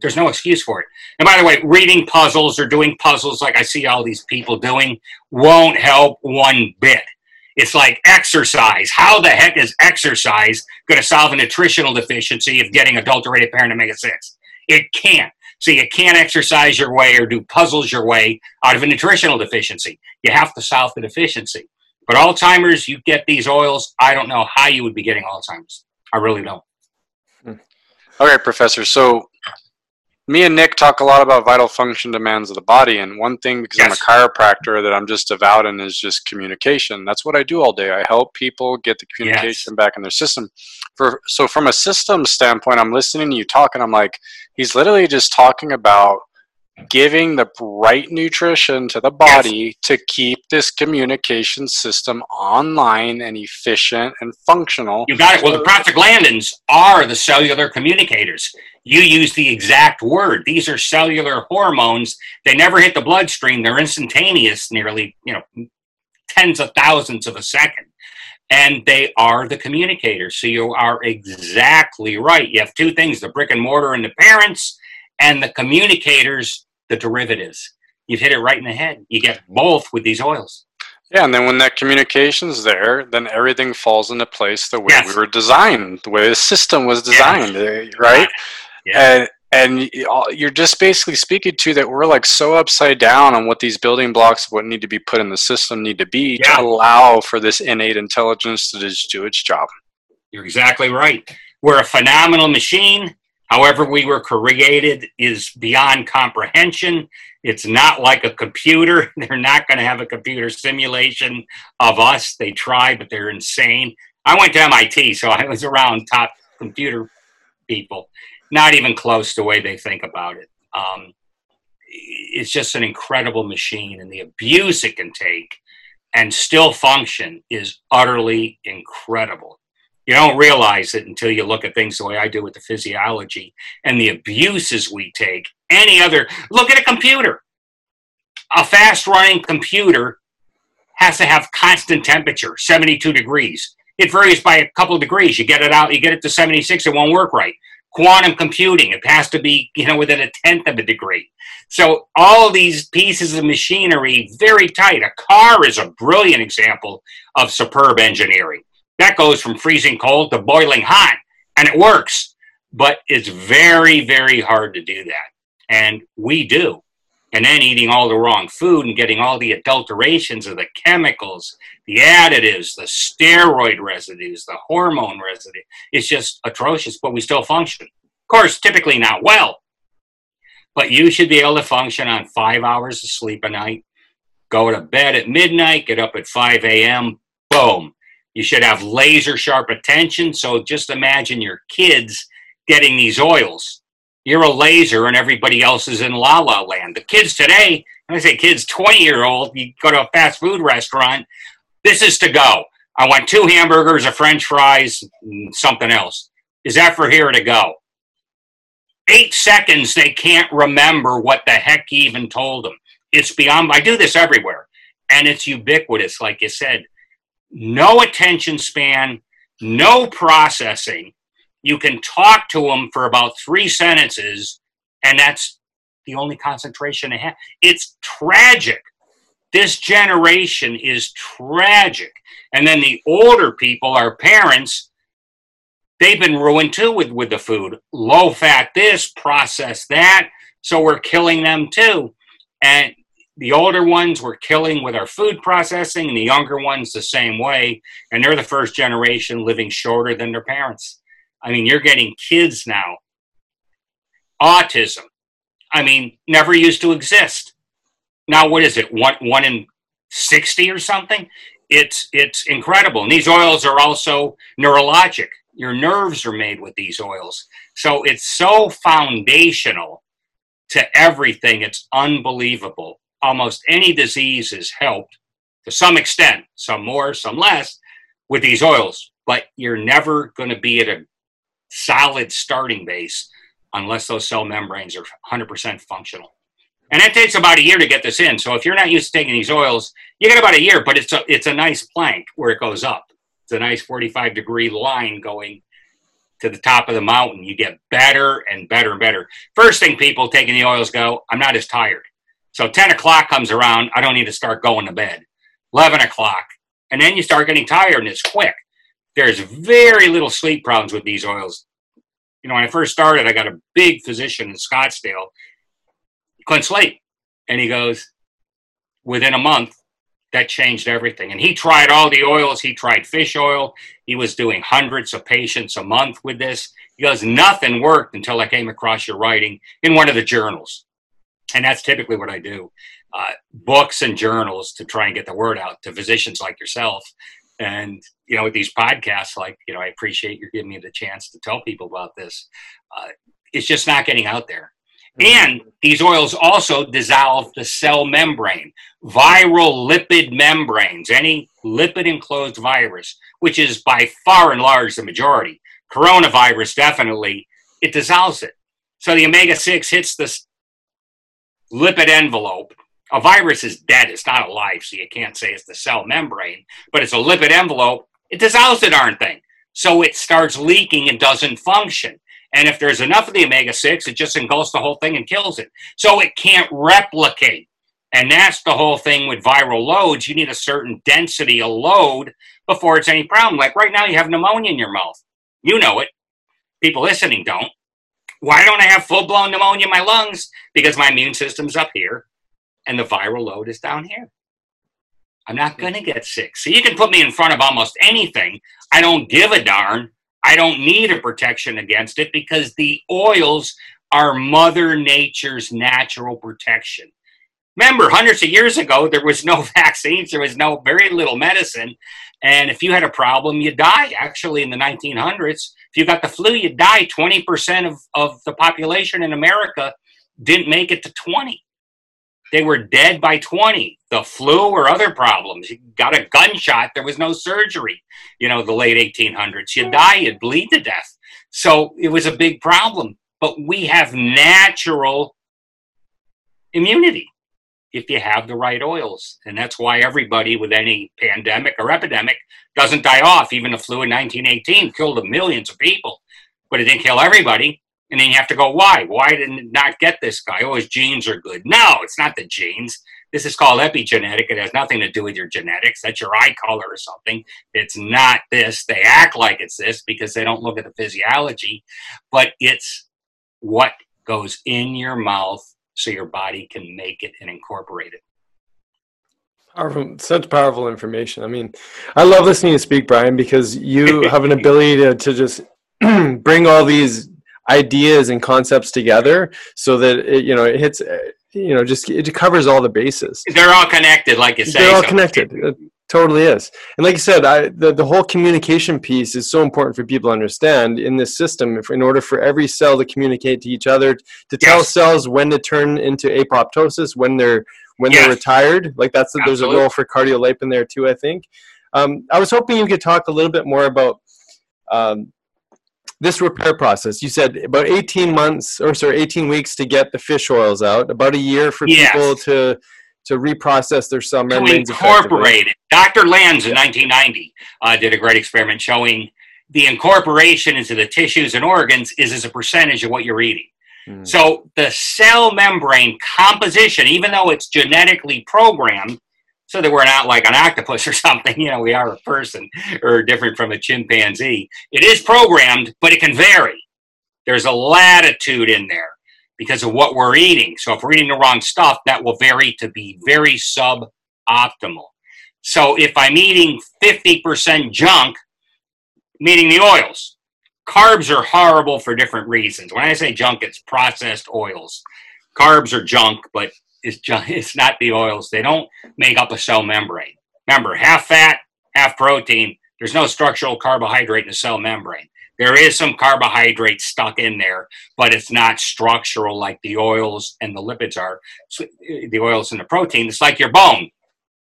There's no excuse for it. And by the way, reading puzzles or doing puzzles like I see all these people doing won't help one bit. It's like exercise. How the heck is exercise going to solve a nutritional deficiency of getting adulterated parent omega-6? It can't. So you can't exercise your way or do puzzles your way out of a nutritional deficiency. You have to solve the deficiency. But Alzheimer's, you get these oils. I don't know how you would be getting Alzheimer's. I really don't. All right, Professor. So me and Nick talk a lot about vital function demands of the body, and one thing, because yes, I'm a chiropractor, that I'm just devout in is just communication. That's what I do all day. I help people get the communication back in their system. So from a system standpoint, I'm listening to you talk, and I'm like, he's literally just talking about giving the right nutrition to the body to keep this communication system online and efficient and functional. You got it. Well, the prostaglandins are the cellular communicators. You use the exact word. These are cellular hormones. They never hit the bloodstream. They're instantaneous, nearly, tens of thousands of a second. And they are the communicators. So you are exactly right. You have two things, the brick and mortar and the parents, and the communicators, the derivatives. You've hit it right in the head. You get both with these oils. Yeah, and then when that communication's there, then everything falls into place the way we were designed, the way the system was designed, right? Yeah. And you're just basically speaking to that we're like so upside down on what these building blocks of what need to be put in the system need to be to allow for this innate intelligence to just do its job. You're exactly right. We're a phenomenal machine. However we were created is beyond comprehension. It's not like a computer. They're not going to have a computer simulation of us. They try, but they're insane. I went to MIT, so I was around top computer people. Not even close to the way they think about it. It's just an incredible machine, and the abuse it can take and still function is utterly incredible. You don't realize it until you look at things the way I do with the physiology and the abuses we take. Look at a computer. A fast-running computer has to have constant temperature, 72 degrees. It varies by a couple of degrees. You get it out, you get it to 76, it won't work right. Quantum computing, it has to be, within a tenth of a degree. So all these pieces of machinery, very tight. A car is a brilliant example of superb engineering. That goes from freezing cold to boiling hot, and it works. But it's very, very hard to do that. And we do. And then eating all the wrong food and getting all the adulterations of the chemicals, the additives, the steroid residues, the hormone residue. It's just atrocious, but we still function. Of course, typically not well. But you should be able to function on 5 hours of sleep a night, go to bed at midnight, get up at 5 a.m., boom. You should have laser sharp attention. So just imagine your kids getting these oils. You're a laser and everybody else is in la la land. The kids today, when I say kids, 20-year-old, you go to a fast food restaurant, This is to go. I want 2 hamburgers, a French fries, and something else. Is that for here or to go? 8 seconds, they can't remember what the heck he even told them. It's beyond, I do this everywhere, and it's ubiquitous, like you said. No attention span, no processing. You can talk to them for about 3 sentences, and that's the only concentration they have. It's tragic. This generation is tragic. And then the older people, our parents, they've been ruined too with the food. Low fat this, processed that, so we're killing them too. And the older ones we're killing with our food processing, and the younger ones the same way, and they're the first generation living shorter than their parents. I mean, you're getting kids now. Autism, I mean, never used to exist. Now, what is it, one in 60 or something? It's incredible. And these oils are also neurologic. Your nerves are made with these oils. So it's so foundational to everything. It's unbelievable. Almost any disease is helped to some extent, some more, some less, with these oils. But you're never going to be at a solid starting base unless those cell membranes are 100% functional. And that takes about a year to get this in. So if you're not used to taking these oils, you get about a year, but it's a nice plank where it goes up. It's a nice 45-degree line going to the top of the mountain. You get better and better and better. First thing people taking the oils go, I'm not as tired. So 10 o'clock comes around, I don't need to start going to bed. 11 o'clock, and then you start getting tired, and it's quick. There's very little sleep problems with these oils. You know, when I first started, I got a big physician in Scottsdale, Clint Slate, and he goes, within a month, that changed everything. And he tried all the oils. He tried fish oil. He was doing hundreds of patients a month with this. He goes, nothing worked until I came across your writing in one of the journals. And that's typically what I do, books and journals to try and get the word out to physicians like yourself. And, you know, with these podcasts, like, you know, I appreciate you giving me the chance to tell people about this. It's just not getting out there. And these oils also dissolve the cell membrane, viral lipid membranes, any lipid-enclosed virus, which is by far and large the majority. Coronavirus, definitely, it dissolves it. So the omega-6 hits this lipid envelope. A virus is dead. It's not alive, so you can't say it's the cell membrane, but it's a lipid envelope. It dissolves the darn thing. So it starts leaking and doesn't function. And if there's enough of the omega-6, it just engulfs the whole thing and kills it. So it can't replicate. And that's the whole thing with viral loads. You need a certain density of load before it's any problem. Like right now, you have pneumonia in your mouth. You know it. People listening don't. Why don't I have full-blown pneumonia in my lungs? Because my immune system's up here, and the viral load is down here. I'm not going to get sick. So you can put me in front of almost anything. I don't give a darn. I don't need a protection against it because the oils are Mother Nature's natural protection. Remember, hundreds of years ago, there was no vaccines. There was no very little medicine. And if you had a problem, you die. Actually, in the 1900s, if you got the flu, you die. 20% of the population in America didn't make it to 20. They were dead by 20, the flu or other problems. You got a gunshot, there was no surgery, you know, the late 1800s. You die, you bleed to death. So it was a big problem. But we have natural immunity if you have the right oils. And that's why everybody with any pandemic or epidemic doesn't die off. Even the flu in 1918 killed millions of people, but it didn't kill everybody. And then you have to go, why? Why didn't it not get this guy? Oh, his genes are good. No, it's not the genes. This is called epigenetic. It has nothing to do with your genetics. That's your eye color or something. It's not this. They act like it's this because they don't look at the physiology. But it's what goes in your mouth so your body can make it and incorporate it. Such powerful information. I mean, I love listening to speak, Brian, because you have an ability to just bring all these ideas and concepts together so that it, you know, it hits, you know, just, it covers all the bases. They're all connected, like you say. They're all connected. It totally is. And like you said, the whole communication piece is so important for people to understand in this system. In order for every cell to communicate to each other, to tell cells when to turn into apoptosis, when they're when they're retired. Like that's there's a role for cardiolipin there too, I think. I was hoping you could talk a little bit more about this repair process. You said about 18 weeks to get the fish oils out, about a year for people to reprocess their cell membranes. To incorporate it. Dr. Lanz in 1990 did a great experiment showing the incorporation into the tissues and organs is as a percentage of what you're eating. So the cell membrane composition, even though it's genetically programmed, so that we're not like an octopus or something, you know, we are a person or different from a chimpanzee. It is programmed, but it can vary. There's a latitude in there because of what we're eating. So if we're eating the wrong stuff, that will vary to be very suboptimal. So if I'm eating 50% junk, meaning the oils, carbs are horrible for different reasons. When I say junk, it's processed oils. Carbs are junk, but it's not the oils. They don't make up a cell membrane. Remember, half fat, half protein. There's no structural carbohydrate in the cell membrane. There is some carbohydrate stuck in there, but it's not structural like the oils and the lipids are. So the oils and the protein, it's like your bone.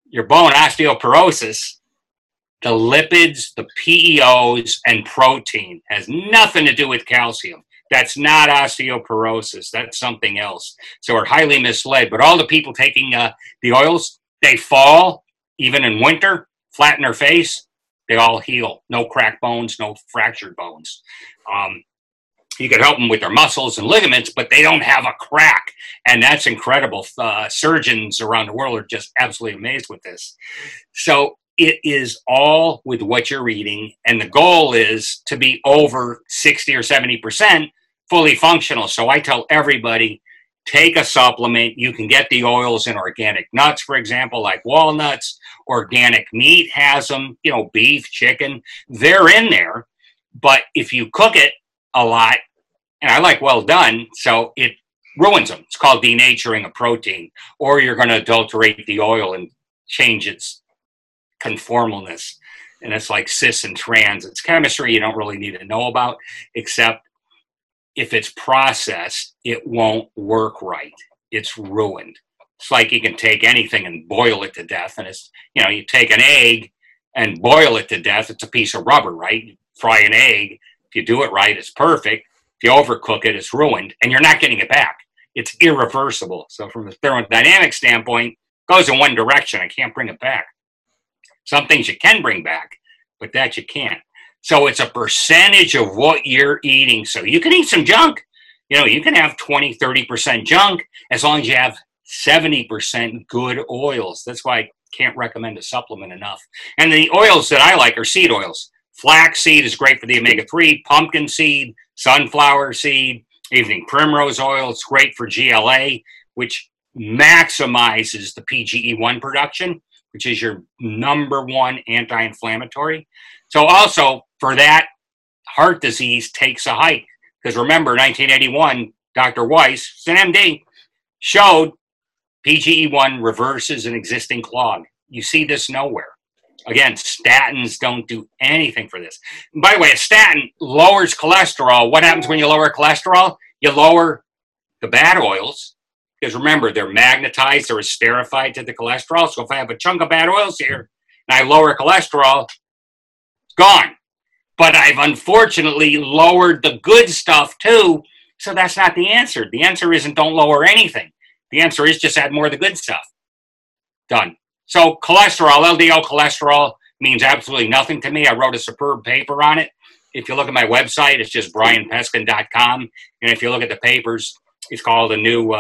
Your bone osteoporosis, the lipids, the PEOs, and protein has nothing to do with calcium. That's not osteoporosis. That's something else. So we're highly misled. But all the people taking the oils, they fall, even in winter, flatten their face, they all heal. No cracked bones, no fractured bones. You could help them with their muscles and ligaments, but they don't have a crack. And that's incredible. Surgeons around the world are just absolutely amazed with this. So it is all with what you're eating, and the goal is to be over 60 or 70% fully functional. So I tell everybody, take a supplement. You can get the oils in organic nuts, for example, like walnuts. Organic meat has them, you know, beef, chicken. They're in there, but if you cook it a lot, and I like well done, so it ruins them. It's called denaturing a protein, or you're going to adulterate the oil and change its conformalness, and it's like cis and trans. It's chemistry you don't really need to know about, except if it's processed, it won't work right. It's ruined. It's like you can take anything and boil it to death, and it's, you know, you take an egg and boil it to death. It's a piece of rubber, right? You fry an egg. If you do it right, it's perfect. If you overcook it, it's ruined, and you're not getting it back. It's irreversible. So from a thermodynamic standpoint, it goes in one direction. I can't bring it back. Some things you can bring back, but that you can't. So it's a percentage of what you're eating. So you can eat some junk. You know, you can have 20, 30% junk as long as you have 70% good oils. That's why I can't recommend a supplement enough. And the oils that I like are seed oils. Flax seed is great for the omega-3, pumpkin seed, sunflower seed, evening primrose oil. It's great for GLA, which maximizes the PGE1 production, which is your number one anti-inflammatory. So also, for that, heart disease takes a hike. Because remember, 1981, Dr. Weiss, an MD, showed PGE1 reverses an existing clog. You see this nowhere. Again, statins don't do anything for this. And by the way, a statin lowers cholesterol. What happens when you lower cholesterol? You lower the bad oils. Because remember, they're magnetized, they're esterified to the cholesterol. So if I have a chunk of bad oils here and I lower cholesterol, it's gone. But I've unfortunately lowered the good stuff too. So that's not the answer. The answer isn't don't lower anything. The answer is just add more of the good stuff. Done. So cholesterol, LDL cholesterol means absolutely nothing to me. I wrote a superb paper on it. If you look at my website, it's just brianpeskin.com. And if you look at the papers, it's called a new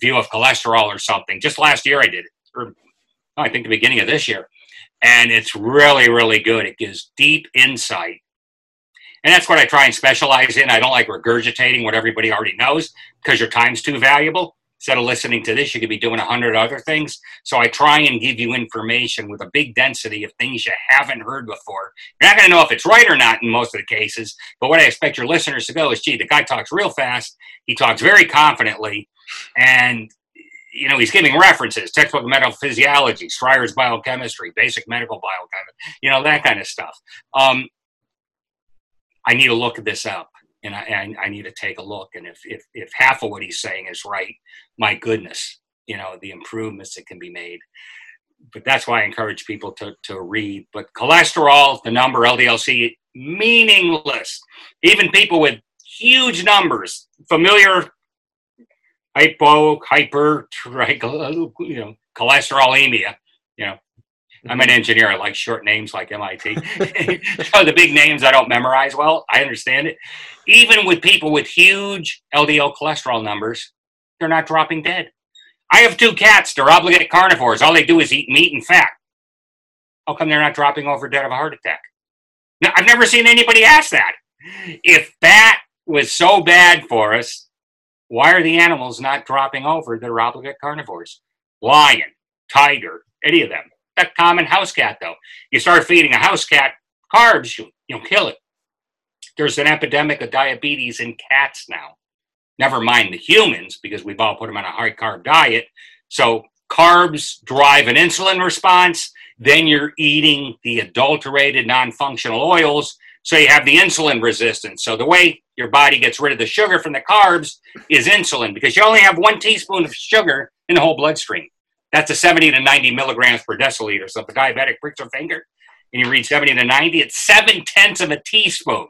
view of cholesterol or something. Just last year I did it, or I think the beginning of this year, and it's really, really good. It gives deep insight, and that's what I try and specialize in. I don't like regurgitating what everybody already knows because your time's too valuable. Instead of listening to this, you could be doing 100 other things. So I try and give you information with a big density of things you haven't heard before. You're not going to know if it's right or not in most of the cases, but what I expect your listeners to go is, gee, the guy talks real fast. He talks very confidently. And, you know, he's giving references, textbook of medical physiology, Stryer's biochemistry, basic medical biochemistry, you know, that kind of stuff. I need to look this up, and I need to take a look. And if half of what he's saying is right, my goodness, you know, the improvements that can be made. But that's why I encourage people to read. But cholesterol, the number, LDL-C, meaningless. Even people with huge numbers, familiar hypercholesterolemia, you know. I'm an engineer. I like short names like MIT. So the big names I don't memorize well. I understand it. Even with people with huge LDL cholesterol numbers, they're not dropping dead. I have two cats. They're obligate carnivores. All they do is eat meat and fat. How come they're not dropping over dead of a heart attack? Now, I've never seen anybody ask that. If that was so bad for us, why are the animals not dropping over their obligate carnivores? Lion, tiger, any of them. That common house cat, though. You start feeding a house cat carbs, you'll kill it. There's an epidemic of diabetes in cats now. Never mind the humans, because we've all put them on a high-carb diet. So carbs drive an insulin response. Then you're eating the adulterated, non-functional oils, so you have the insulin resistance. So the way your body gets rid of the sugar from the carbs is insulin, because you only have 1 teaspoon of sugar in the whole bloodstream. That's a 70 to 90 milligrams per deciliter. So if a diabetic pricks her finger and you read 70 to 90, it's 0.7 of a teaspoon.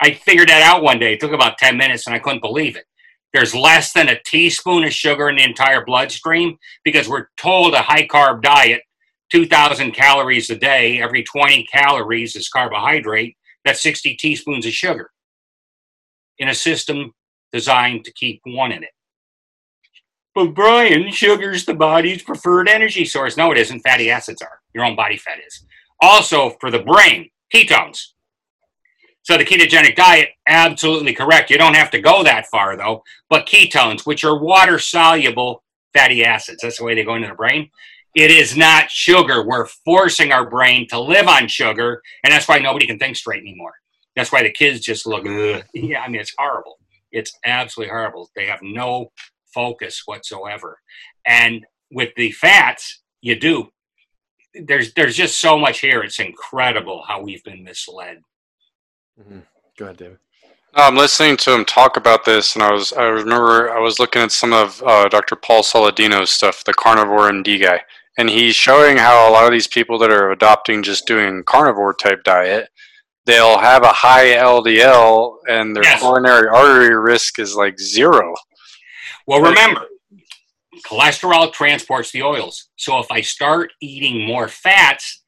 I figured that out one day. It took about 10 minutes and I couldn't believe it. There's less than a teaspoon of sugar in the entire bloodstream because we're told a high carb diet, 2,000 calories a day, every 20 calories is carbohydrate. That's 60 teaspoons of sugar in a system designed to keep one in it. But Brian, sugar's the body's preferred energy source. No, it isn't. Fatty acids are. Your own body fat is. Also, for the brain, ketones. So the ketogenic diet, absolutely correct. You don't have to go that far, though. But ketones, which are water-soluble fatty acids. That's the way they go into the brain. It is not sugar. We're forcing our brain to live on sugar, and that's why nobody can think straight anymore. That's why the kids just look, ugh. Yeah, I mean, it's horrible. It's absolutely horrible. They have no focus whatsoever. And with the fats, you do. There's just so much here. It's incredible how we've been misled. Mm-hmm. Go ahead, David. I'm listening to him talk about this, and I remember I was looking at some of Dr. Paul Saladino's stuff, the carnivore MD guy, and he's showing how a lot of these people that are adopting just doing carnivore type diet, they'll have a high LDL and their coronary artery risk is like zero. Well, remember, cholesterol transports the oils. So if I start eating more fats,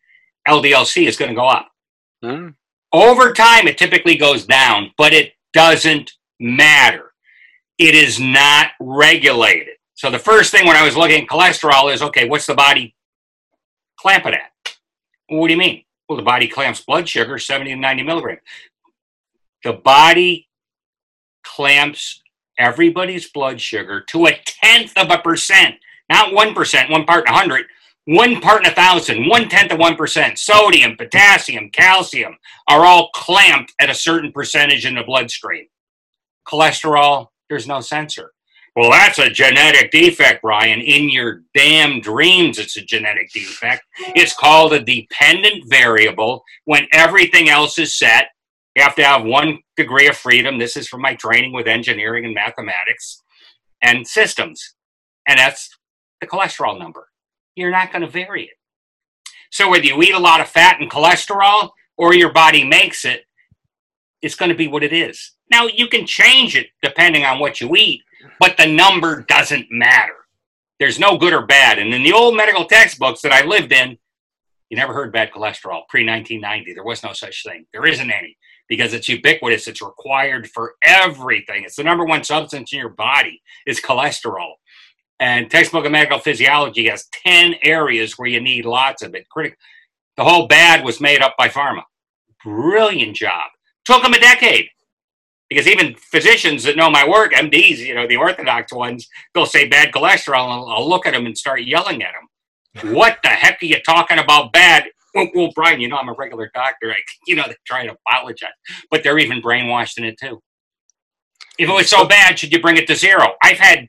LDL-C is going to go up. Mm-hmm. Over time, it typically goes down, but it doesn't matter. It is not regulated. So the first thing when I was looking at cholesterol is, okay, what's the body clamping at? Well, what do you mean? Well, the body clamps blood sugar, 70 to 90 milligrams. The body clamps everybody's blood sugar to 0.1%, not 1%, 1 part in 100, 1 part in 1,000, 0.1%. Sodium, potassium, calcium are all clamped at a certain percentage in the bloodstream. Cholesterol, there's no sensor. Well, that's a genetic defect, Brian. In your damn dreams, it's a genetic defect. It's called a dependent variable when everything else is set. You have to have 1 degree of freedom. This is from my training with engineering and mathematics and systems. And that's the cholesterol number. You're not going to vary it. So whether you eat a lot of fat and cholesterol or your body makes it, it's going to be what it is. Now, you can change it depending on what you eat, but the number doesn't matter. There's no good or bad. And in the old medical textbooks that I lived in, you never heard bad cholesterol pre-1990. There was no such thing. There isn't any. Because it's ubiquitous, it's required for everything. It's the number one substance in your body is cholesterol. And textbook of medical physiology has 10 areas where you need lots of it. The whole bad was made up by pharma. Brilliant job. Took them a decade. Because even physicians that know my work, MDs, you know, the orthodox ones, they'll say bad cholesterol, and I'll look at them and start yelling at them. What the heck are you talking about bad? Well, Brian, you know, I'm a regular doctor. They're trying to apologize. But they're even brainwashed in it, too. If it was so bad, should you bring it to zero? I've had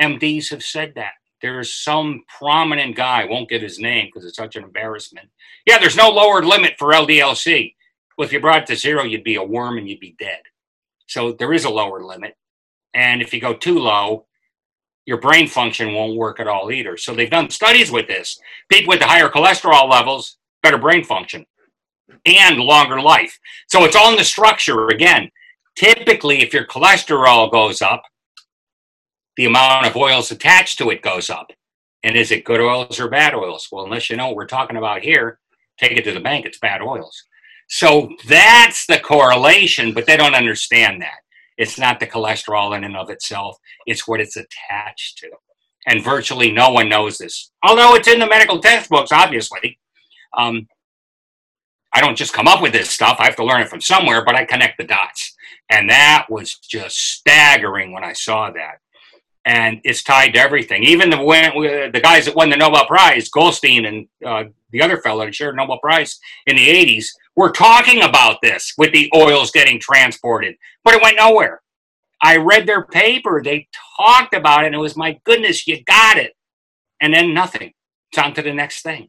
MDs have said that. There is some prominent guy, won't give his name because it's such an embarrassment. Yeah, there's no lower limit for LDL-C. Well, if you brought it to zero, you'd be a worm and you'd be dead. So there is a lower limit. And if you go too low, your brain function won't work at all either. So they've done studies with this. People with the higher cholesterol levels, better brain function and longer life. So it's all in the structure. Again, typically, if your cholesterol goes up, the amount of oils attached to it goes up. And is it good oils or bad oils? Well, unless you know what we're talking about here, take it to the bank, it's bad oils. So that's the correlation, but they don't understand that. It's not the cholesterol in and of itself. It's what it's attached to. And virtually no one knows this. Although it's in the medical textbooks, obviously. I don't just come up with this stuff. I have to learn it from somewhere, but I connect the dots. And that was just staggering when I saw that. And it's tied to everything. Even the guys that won the Nobel Prize, Goldstein and the other fellow that shared the Nobel Prize in the 80s, were talking about this with the oils getting transported. But it went nowhere. I read their paper. They talked about it, and it was, my goodness, you got it. And then nothing. It's on to the next thing.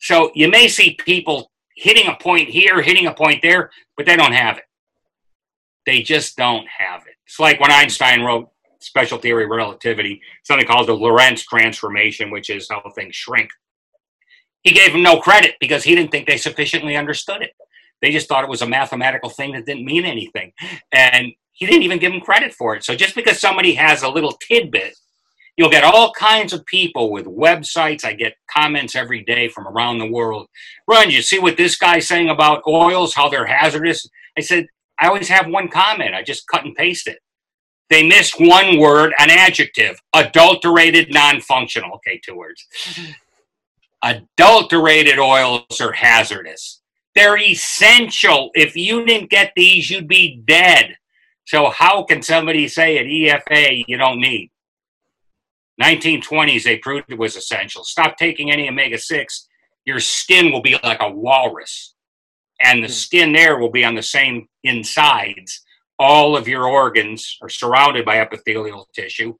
So you may see people hitting a point here, hitting a point there, but they don't have it. They just don't have it. It's like when Einstein wrote Special Theory of Relativity, something called the Lorentz transformation, which is how things shrink. He gave them no credit because he didn't think they sufficiently understood it. They just thought it was a mathematical thing that didn't mean anything. And he didn't even give them credit for it. So just because somebody has a little tidbit, you'll get all kinds of people with websites. I get comments every day from around the world. Ron, you see what this guy's saying about oils, how they're hazardous? I said, I always have one comment. I just cut and paste it. They missed one word, an adjective, adulterated, non-functional. Okay, two words. Adulterated oils are hazardous. They're essential. If you didn't get these, you'd be dead. So how can somebody say an EFA you don't need? 1920s, they proved it was essential. Stop taking any omega-6. Your skin will be like a walrus. And the skin there will be on the same insides. All of your organs are surrounded by epithelial tissue.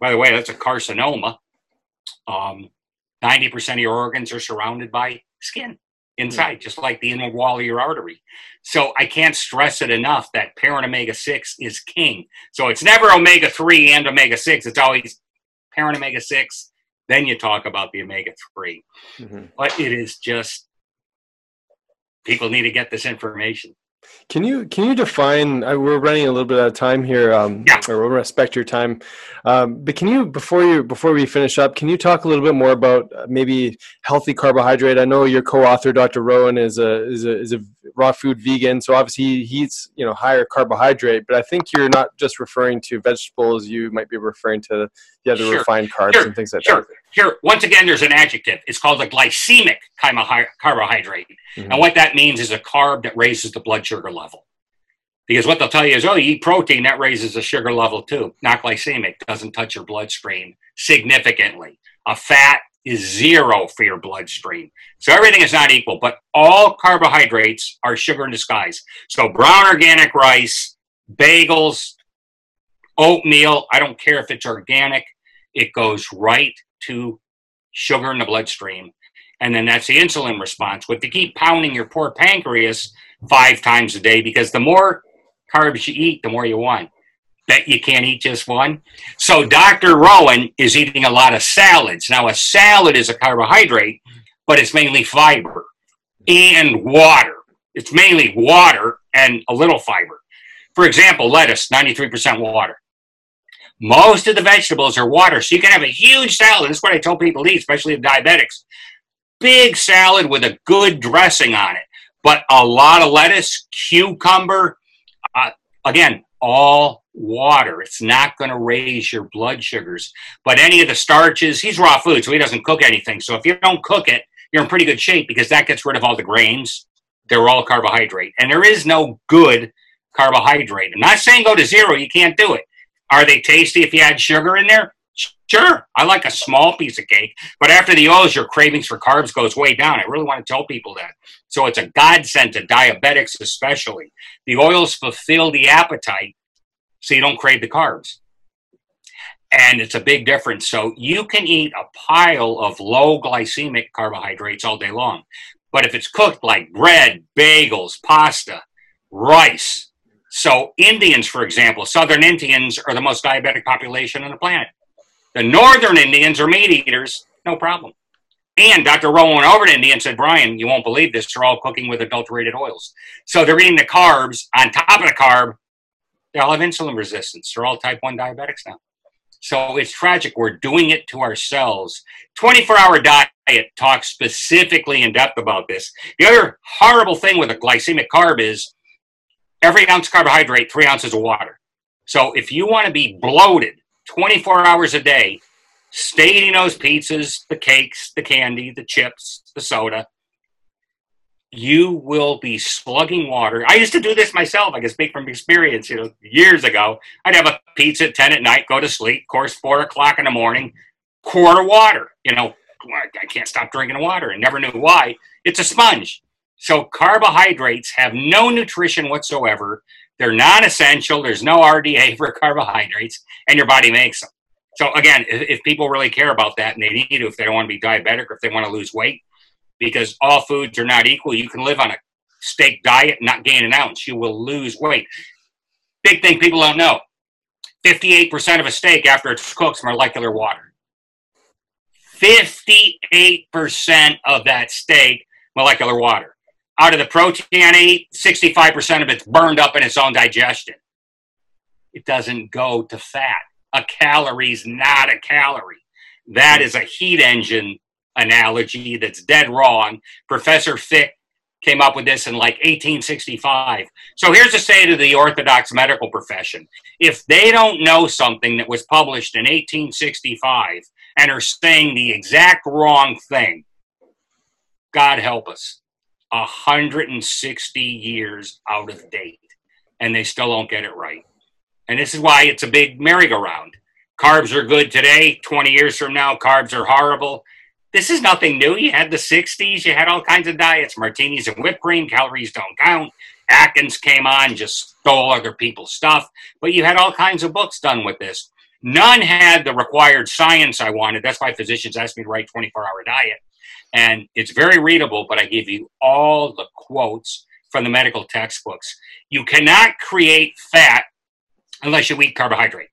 By the way, that's a carcinoma. 90% of your organs are surrounded by skin inside, just like the inner wall of your artery. So I can't stress it enough that parent omega-6 is king. So it's never omega-3 and omega-6. It's always parent omega-6. Then you talk about the omega-3. Mm-hmm. But it is just, people need to get this information. Can you define, we're running a little bit out of time here, or we'll respect your time, but can you, before we finish up, can you talk a little bit more about maybe healthy carbohydrate? I know your co-author, Dr. Rowan, is a raw food vegan, so obviously he eats, higher carbohydrate, but I think you're not just referring to vegetables, you might be referring to the refined carbs and things like that. Sure. Once again, there's an adjective. It's called a glycemic carbohydrate. Mm-hmm. And what that means is a carb that raises the blood sugar level. Because what they'll tell you is, you eat protein, that raises the sugar level too. Not glycemic, doesn't touch your bloodstream significantly. A fat is zero for your bloodstream. So everything is not equal, but all carbohydrates are sugar in disguise. So brown organic rice, bagels, oatmeal, I don't care if it's organic, it goes right to sugar in the bloodstream. And then that's the insulin response. But if you keep pounding your poor pancreas 5 times a day, because the more carbs you eat, the more you want. Bet you can't eat just one. So Dr. Rowan is eating a lot of salads. Now, a salad is a carbohydrate, but it's mainly fiber and water. It's mainly water and a little fiber. For example, lettuce, 93% water. Most of the vegetables are water, so you can have a huge salad. That's what I tell people to eat, especially the diabetics. Big salad with a good dressing on it, but a lot of lettuce, cucumber, again, all water. It's not going to raise your blood sugars. But any of the starches, he's raw food, so he doesn't cook anything. So if you don't cook it, you're in pretty good shape because that gets rid of all the grains. They're all carbohydrate. And there is no good carbohydrate. I'm not saying go to zero. You can't do it. Are they tasty if you add sugar in there? Sure. I like a small piece of cake. But after the oils, your cravings for carbs goes way down. I really want to tell people that. So it's a godsend to diabetics especially. The oils fulfill the appetite so you don't crave the carbs. And it's a big difference. So you can eat a pile of low glycemic carbohydrates all day long. But if it's cooked like bread, bagels, pasta, rice, So Indians, for example, Southern Indians are the most diabetic population on the planet. The Northern Indians are meat eaters, no problem. And Dr. Rowan went over to India and said, Brian, you won't believe this, they're all cooking with adulterated oils. So they're eating the carbs. On top of the carb, they all have insulin resistance. They're all type 1 diabetics now. So it's tragic. We're doing it to ourselves. 24-Hour Diet talks specifically in depth about this. The other horrible thing with a glycemic carb is every ounce carbohydrate, 3 ounces of water. So if you want to be bloated 24 hours a day, stay eating those pizzas, the cakes, the candy, the chips, the soda. You will be slugging water. I used to do this myself. I can speak from experience, years ago. I'd have a pizza at 10 at night, go to sleep. Of course, 4 o'clock in the morning, quarter water. I can't stop drinking water and never knew why. It's a sponge. So carbohydrates have no nutrition whatsoever. They're non-essential. There's no RDA for carbohydrates, and your body makes them. So, again, if people really care about that, and they need to, if they don't want to be diabetic or if they want to lose weight, because all foods are not equal. You can live on a steak diet and not gain an ounce. You will lose weight. Big thing people don't know, 58% of a steak after it's cooked is molecular water. 58% of that steak, molecular water. Out of the protein I eat, 65% of it's burned up in its own digestion. It doesn't go to fat. A calorie's not a calorie. That is a heat engine analogy that's dead wrong. Professor Fick came up with this in like 1865. So here's a say to the orthodox medical profession. If they don't know something that was published in 1865 and are saying the exact wrong thing, God help us, 160 years out of date, and they still don't get it right. And this is why it's a big merry-go-round. Carbs are good today. 20 years from now, carbs are horrible. This is nothing new. You had the 60s. You had all kinds of diets, martinis and whipped cream. Calories don't count. Atkins came on, just stole other people's stuff. But you had all kinds of books done with this. None had the required science I wanted. That's why physicians asked me to write 24-Hour Diet. And it's very readable, but I give you all the quotes from the medical textbooks. You cannot create fat unless you eat carbohydrate.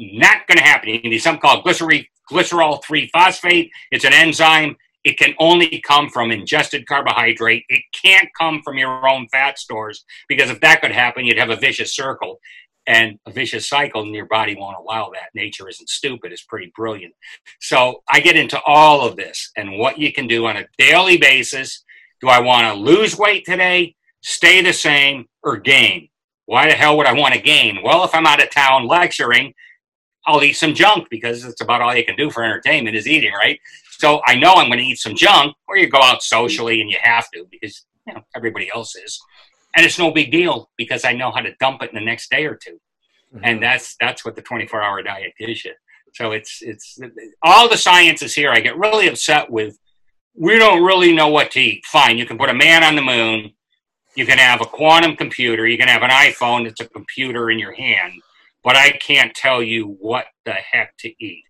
Not going to happen. You need something called glycerol-3-phosphate. It's an enzyme. It can only come from ingested carbohydrate. It can't come from your own fat stores, because if that could happen, you'd have a vicious circle. And a vicious cycle, and your body won't allow that. Nature isn't stupid. It's pretty brilliant. So I get into all of this and what you can do on a daily basis. Do I want to lose weight today, stay the same, or gain? Why the hell would I want to gain? Well, if I'm out of town lecturing, I'll eat some junk, because that's about all you can do for entertainment is eating, right? So I know I'm going to eat some junk, or you go out socially and you have to, because everybody else is. And it's no big deal, because I know how to dump it in the next day or two. Mm-hmm. And that's what the 24-hour diet gives you. So it's all the science is here. I get really upset with, we don't really know what to eat. Fine, you can put a man on the moon. You can have a quantum computer. You can have an iPhone that's a computer in your hand. But I can't tell you what the heck to eat.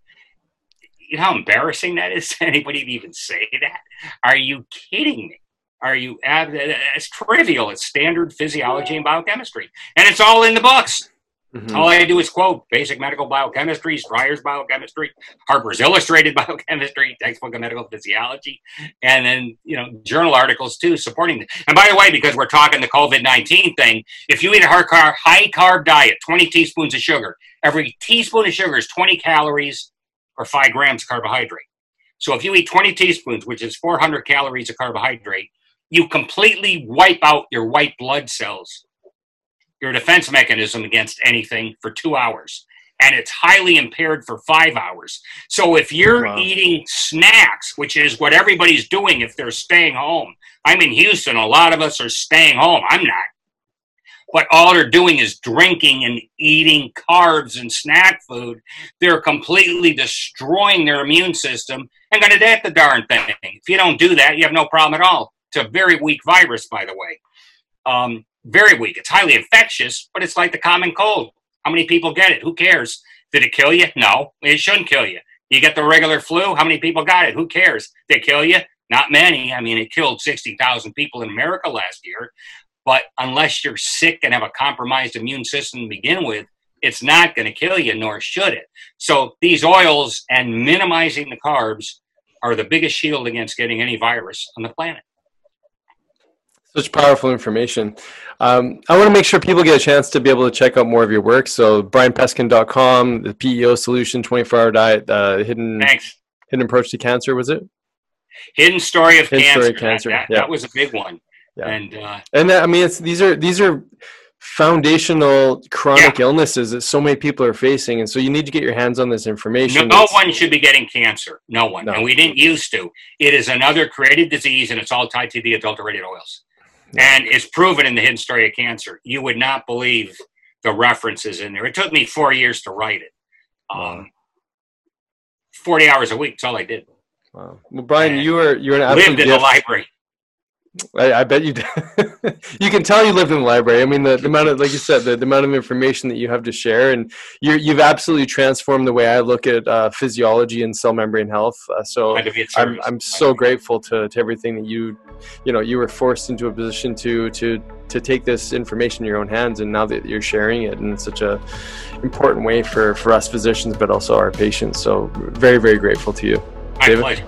You know how embarrassing that is? Anybody even say that? Are you kidding me? It's trivial. It's standard physiology and biochemistry. And it's all in the books. Mm-hmm. All I do is quote Basic Medical Biochemistry, Stryer's Biochemistry, Harper's Illustrated Biochemistry, Textbook of Medical Physiology, and then, journal articles, too, supporting it. And by the way, because we're talking the COVID-19 thing, if you eat a high-carb diet, 20 teaspoons of sugar, every teaspoon of sugar is 20 calories or 5 grams of carbohydrate. So if you eat 20 teaspoons, which is 400 calories of carbohydrate, you completely wipe out your white blood cells, your defense mechanism against anything, for 2 hours. And it's highly impaired for 5 hours. So if you're eating snacks, which is what everybody's doing if they're staying home. I'm in Houston. A lot of us are staying home. I'm not. But all they're doing is drinking and eating carbs and snack food. They're completely destroying their immune system and going to death the darn thing. If you don't do that, you have no problem at all. It's a very weak virus, by the way. Very weak. It's highly infectious, but it's like the common cold. How many people get it? Who cares? Did it kill you? No, it shouldn't kill you. You get the regular flu? How many people got it? Who cares? Did it kill you? Not many. I mean, it killed 60,000 people in America last year. But unless you're sick and have a compromised immune system to begin with, it's not going to kill you, nor should it. So these oils and minimizing the carbs are the biggest shield against getting any virus on the planet. Such powerful information. I want to make sure people get a chance to be able to check out more of your work. So brianpeskin.com, the PEO solution, 24-hour diet, hidden approach to cancer, was it? Hidden story of cancer. That was a big one. Yeah. And that, I mean, these are foundational chronic illnesses that so many people are facing. And so you need to get your hands on this information. No one should be getting cancer. No one. No. And we didn't used to. It is another created disease, and it's all tied to the adulterated oils. Yeah. And it's proven in The Hidden Story of Cancer. You would not believe the references in there. It took me 4 years to write it. 40 hours a week. That's all I did. Wow. Well, Brian, you're an absolute lived in gift. The library. I bet you do. You can tell you lived in the library. I mean, the amount of, like you said, the amount of information that you have to share, and you've absolutely transformed the way I look at physiology and cell membrane health. So I'm so grateful to everything that you were forced into a position to take this information in your own hands, and now that you're sharing it in such a important way for us physicians, but also our patients. So very, very grateful to you. My pleasure.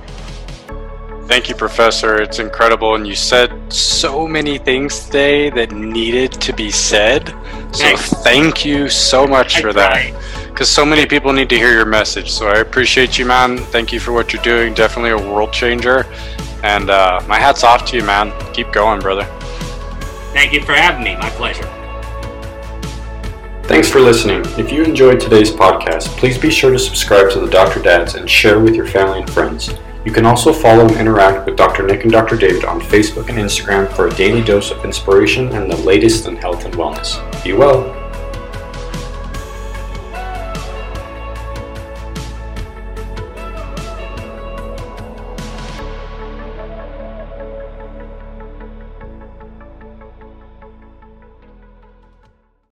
Thank you, Professor. It's incredible. And you said so many things today that needed to be said. So thank you so much for that, because so many people need to hear your message. So I appreciate you, man. Thank you for what you're doing. Definitely a world changer. And my hat's off to you, man. Keep going, brother. Thank you for having me. My pleasure. Thanks for listening. If you enjoyed today's podcast, please be sure to subscribe to the Dr. Dad's and share with your family and friends. You can also follow and interact with Dr. Nick and Dr. David on Facebook and Instagram for a daily dose of inspiration and the latest in health and wellness. Be well.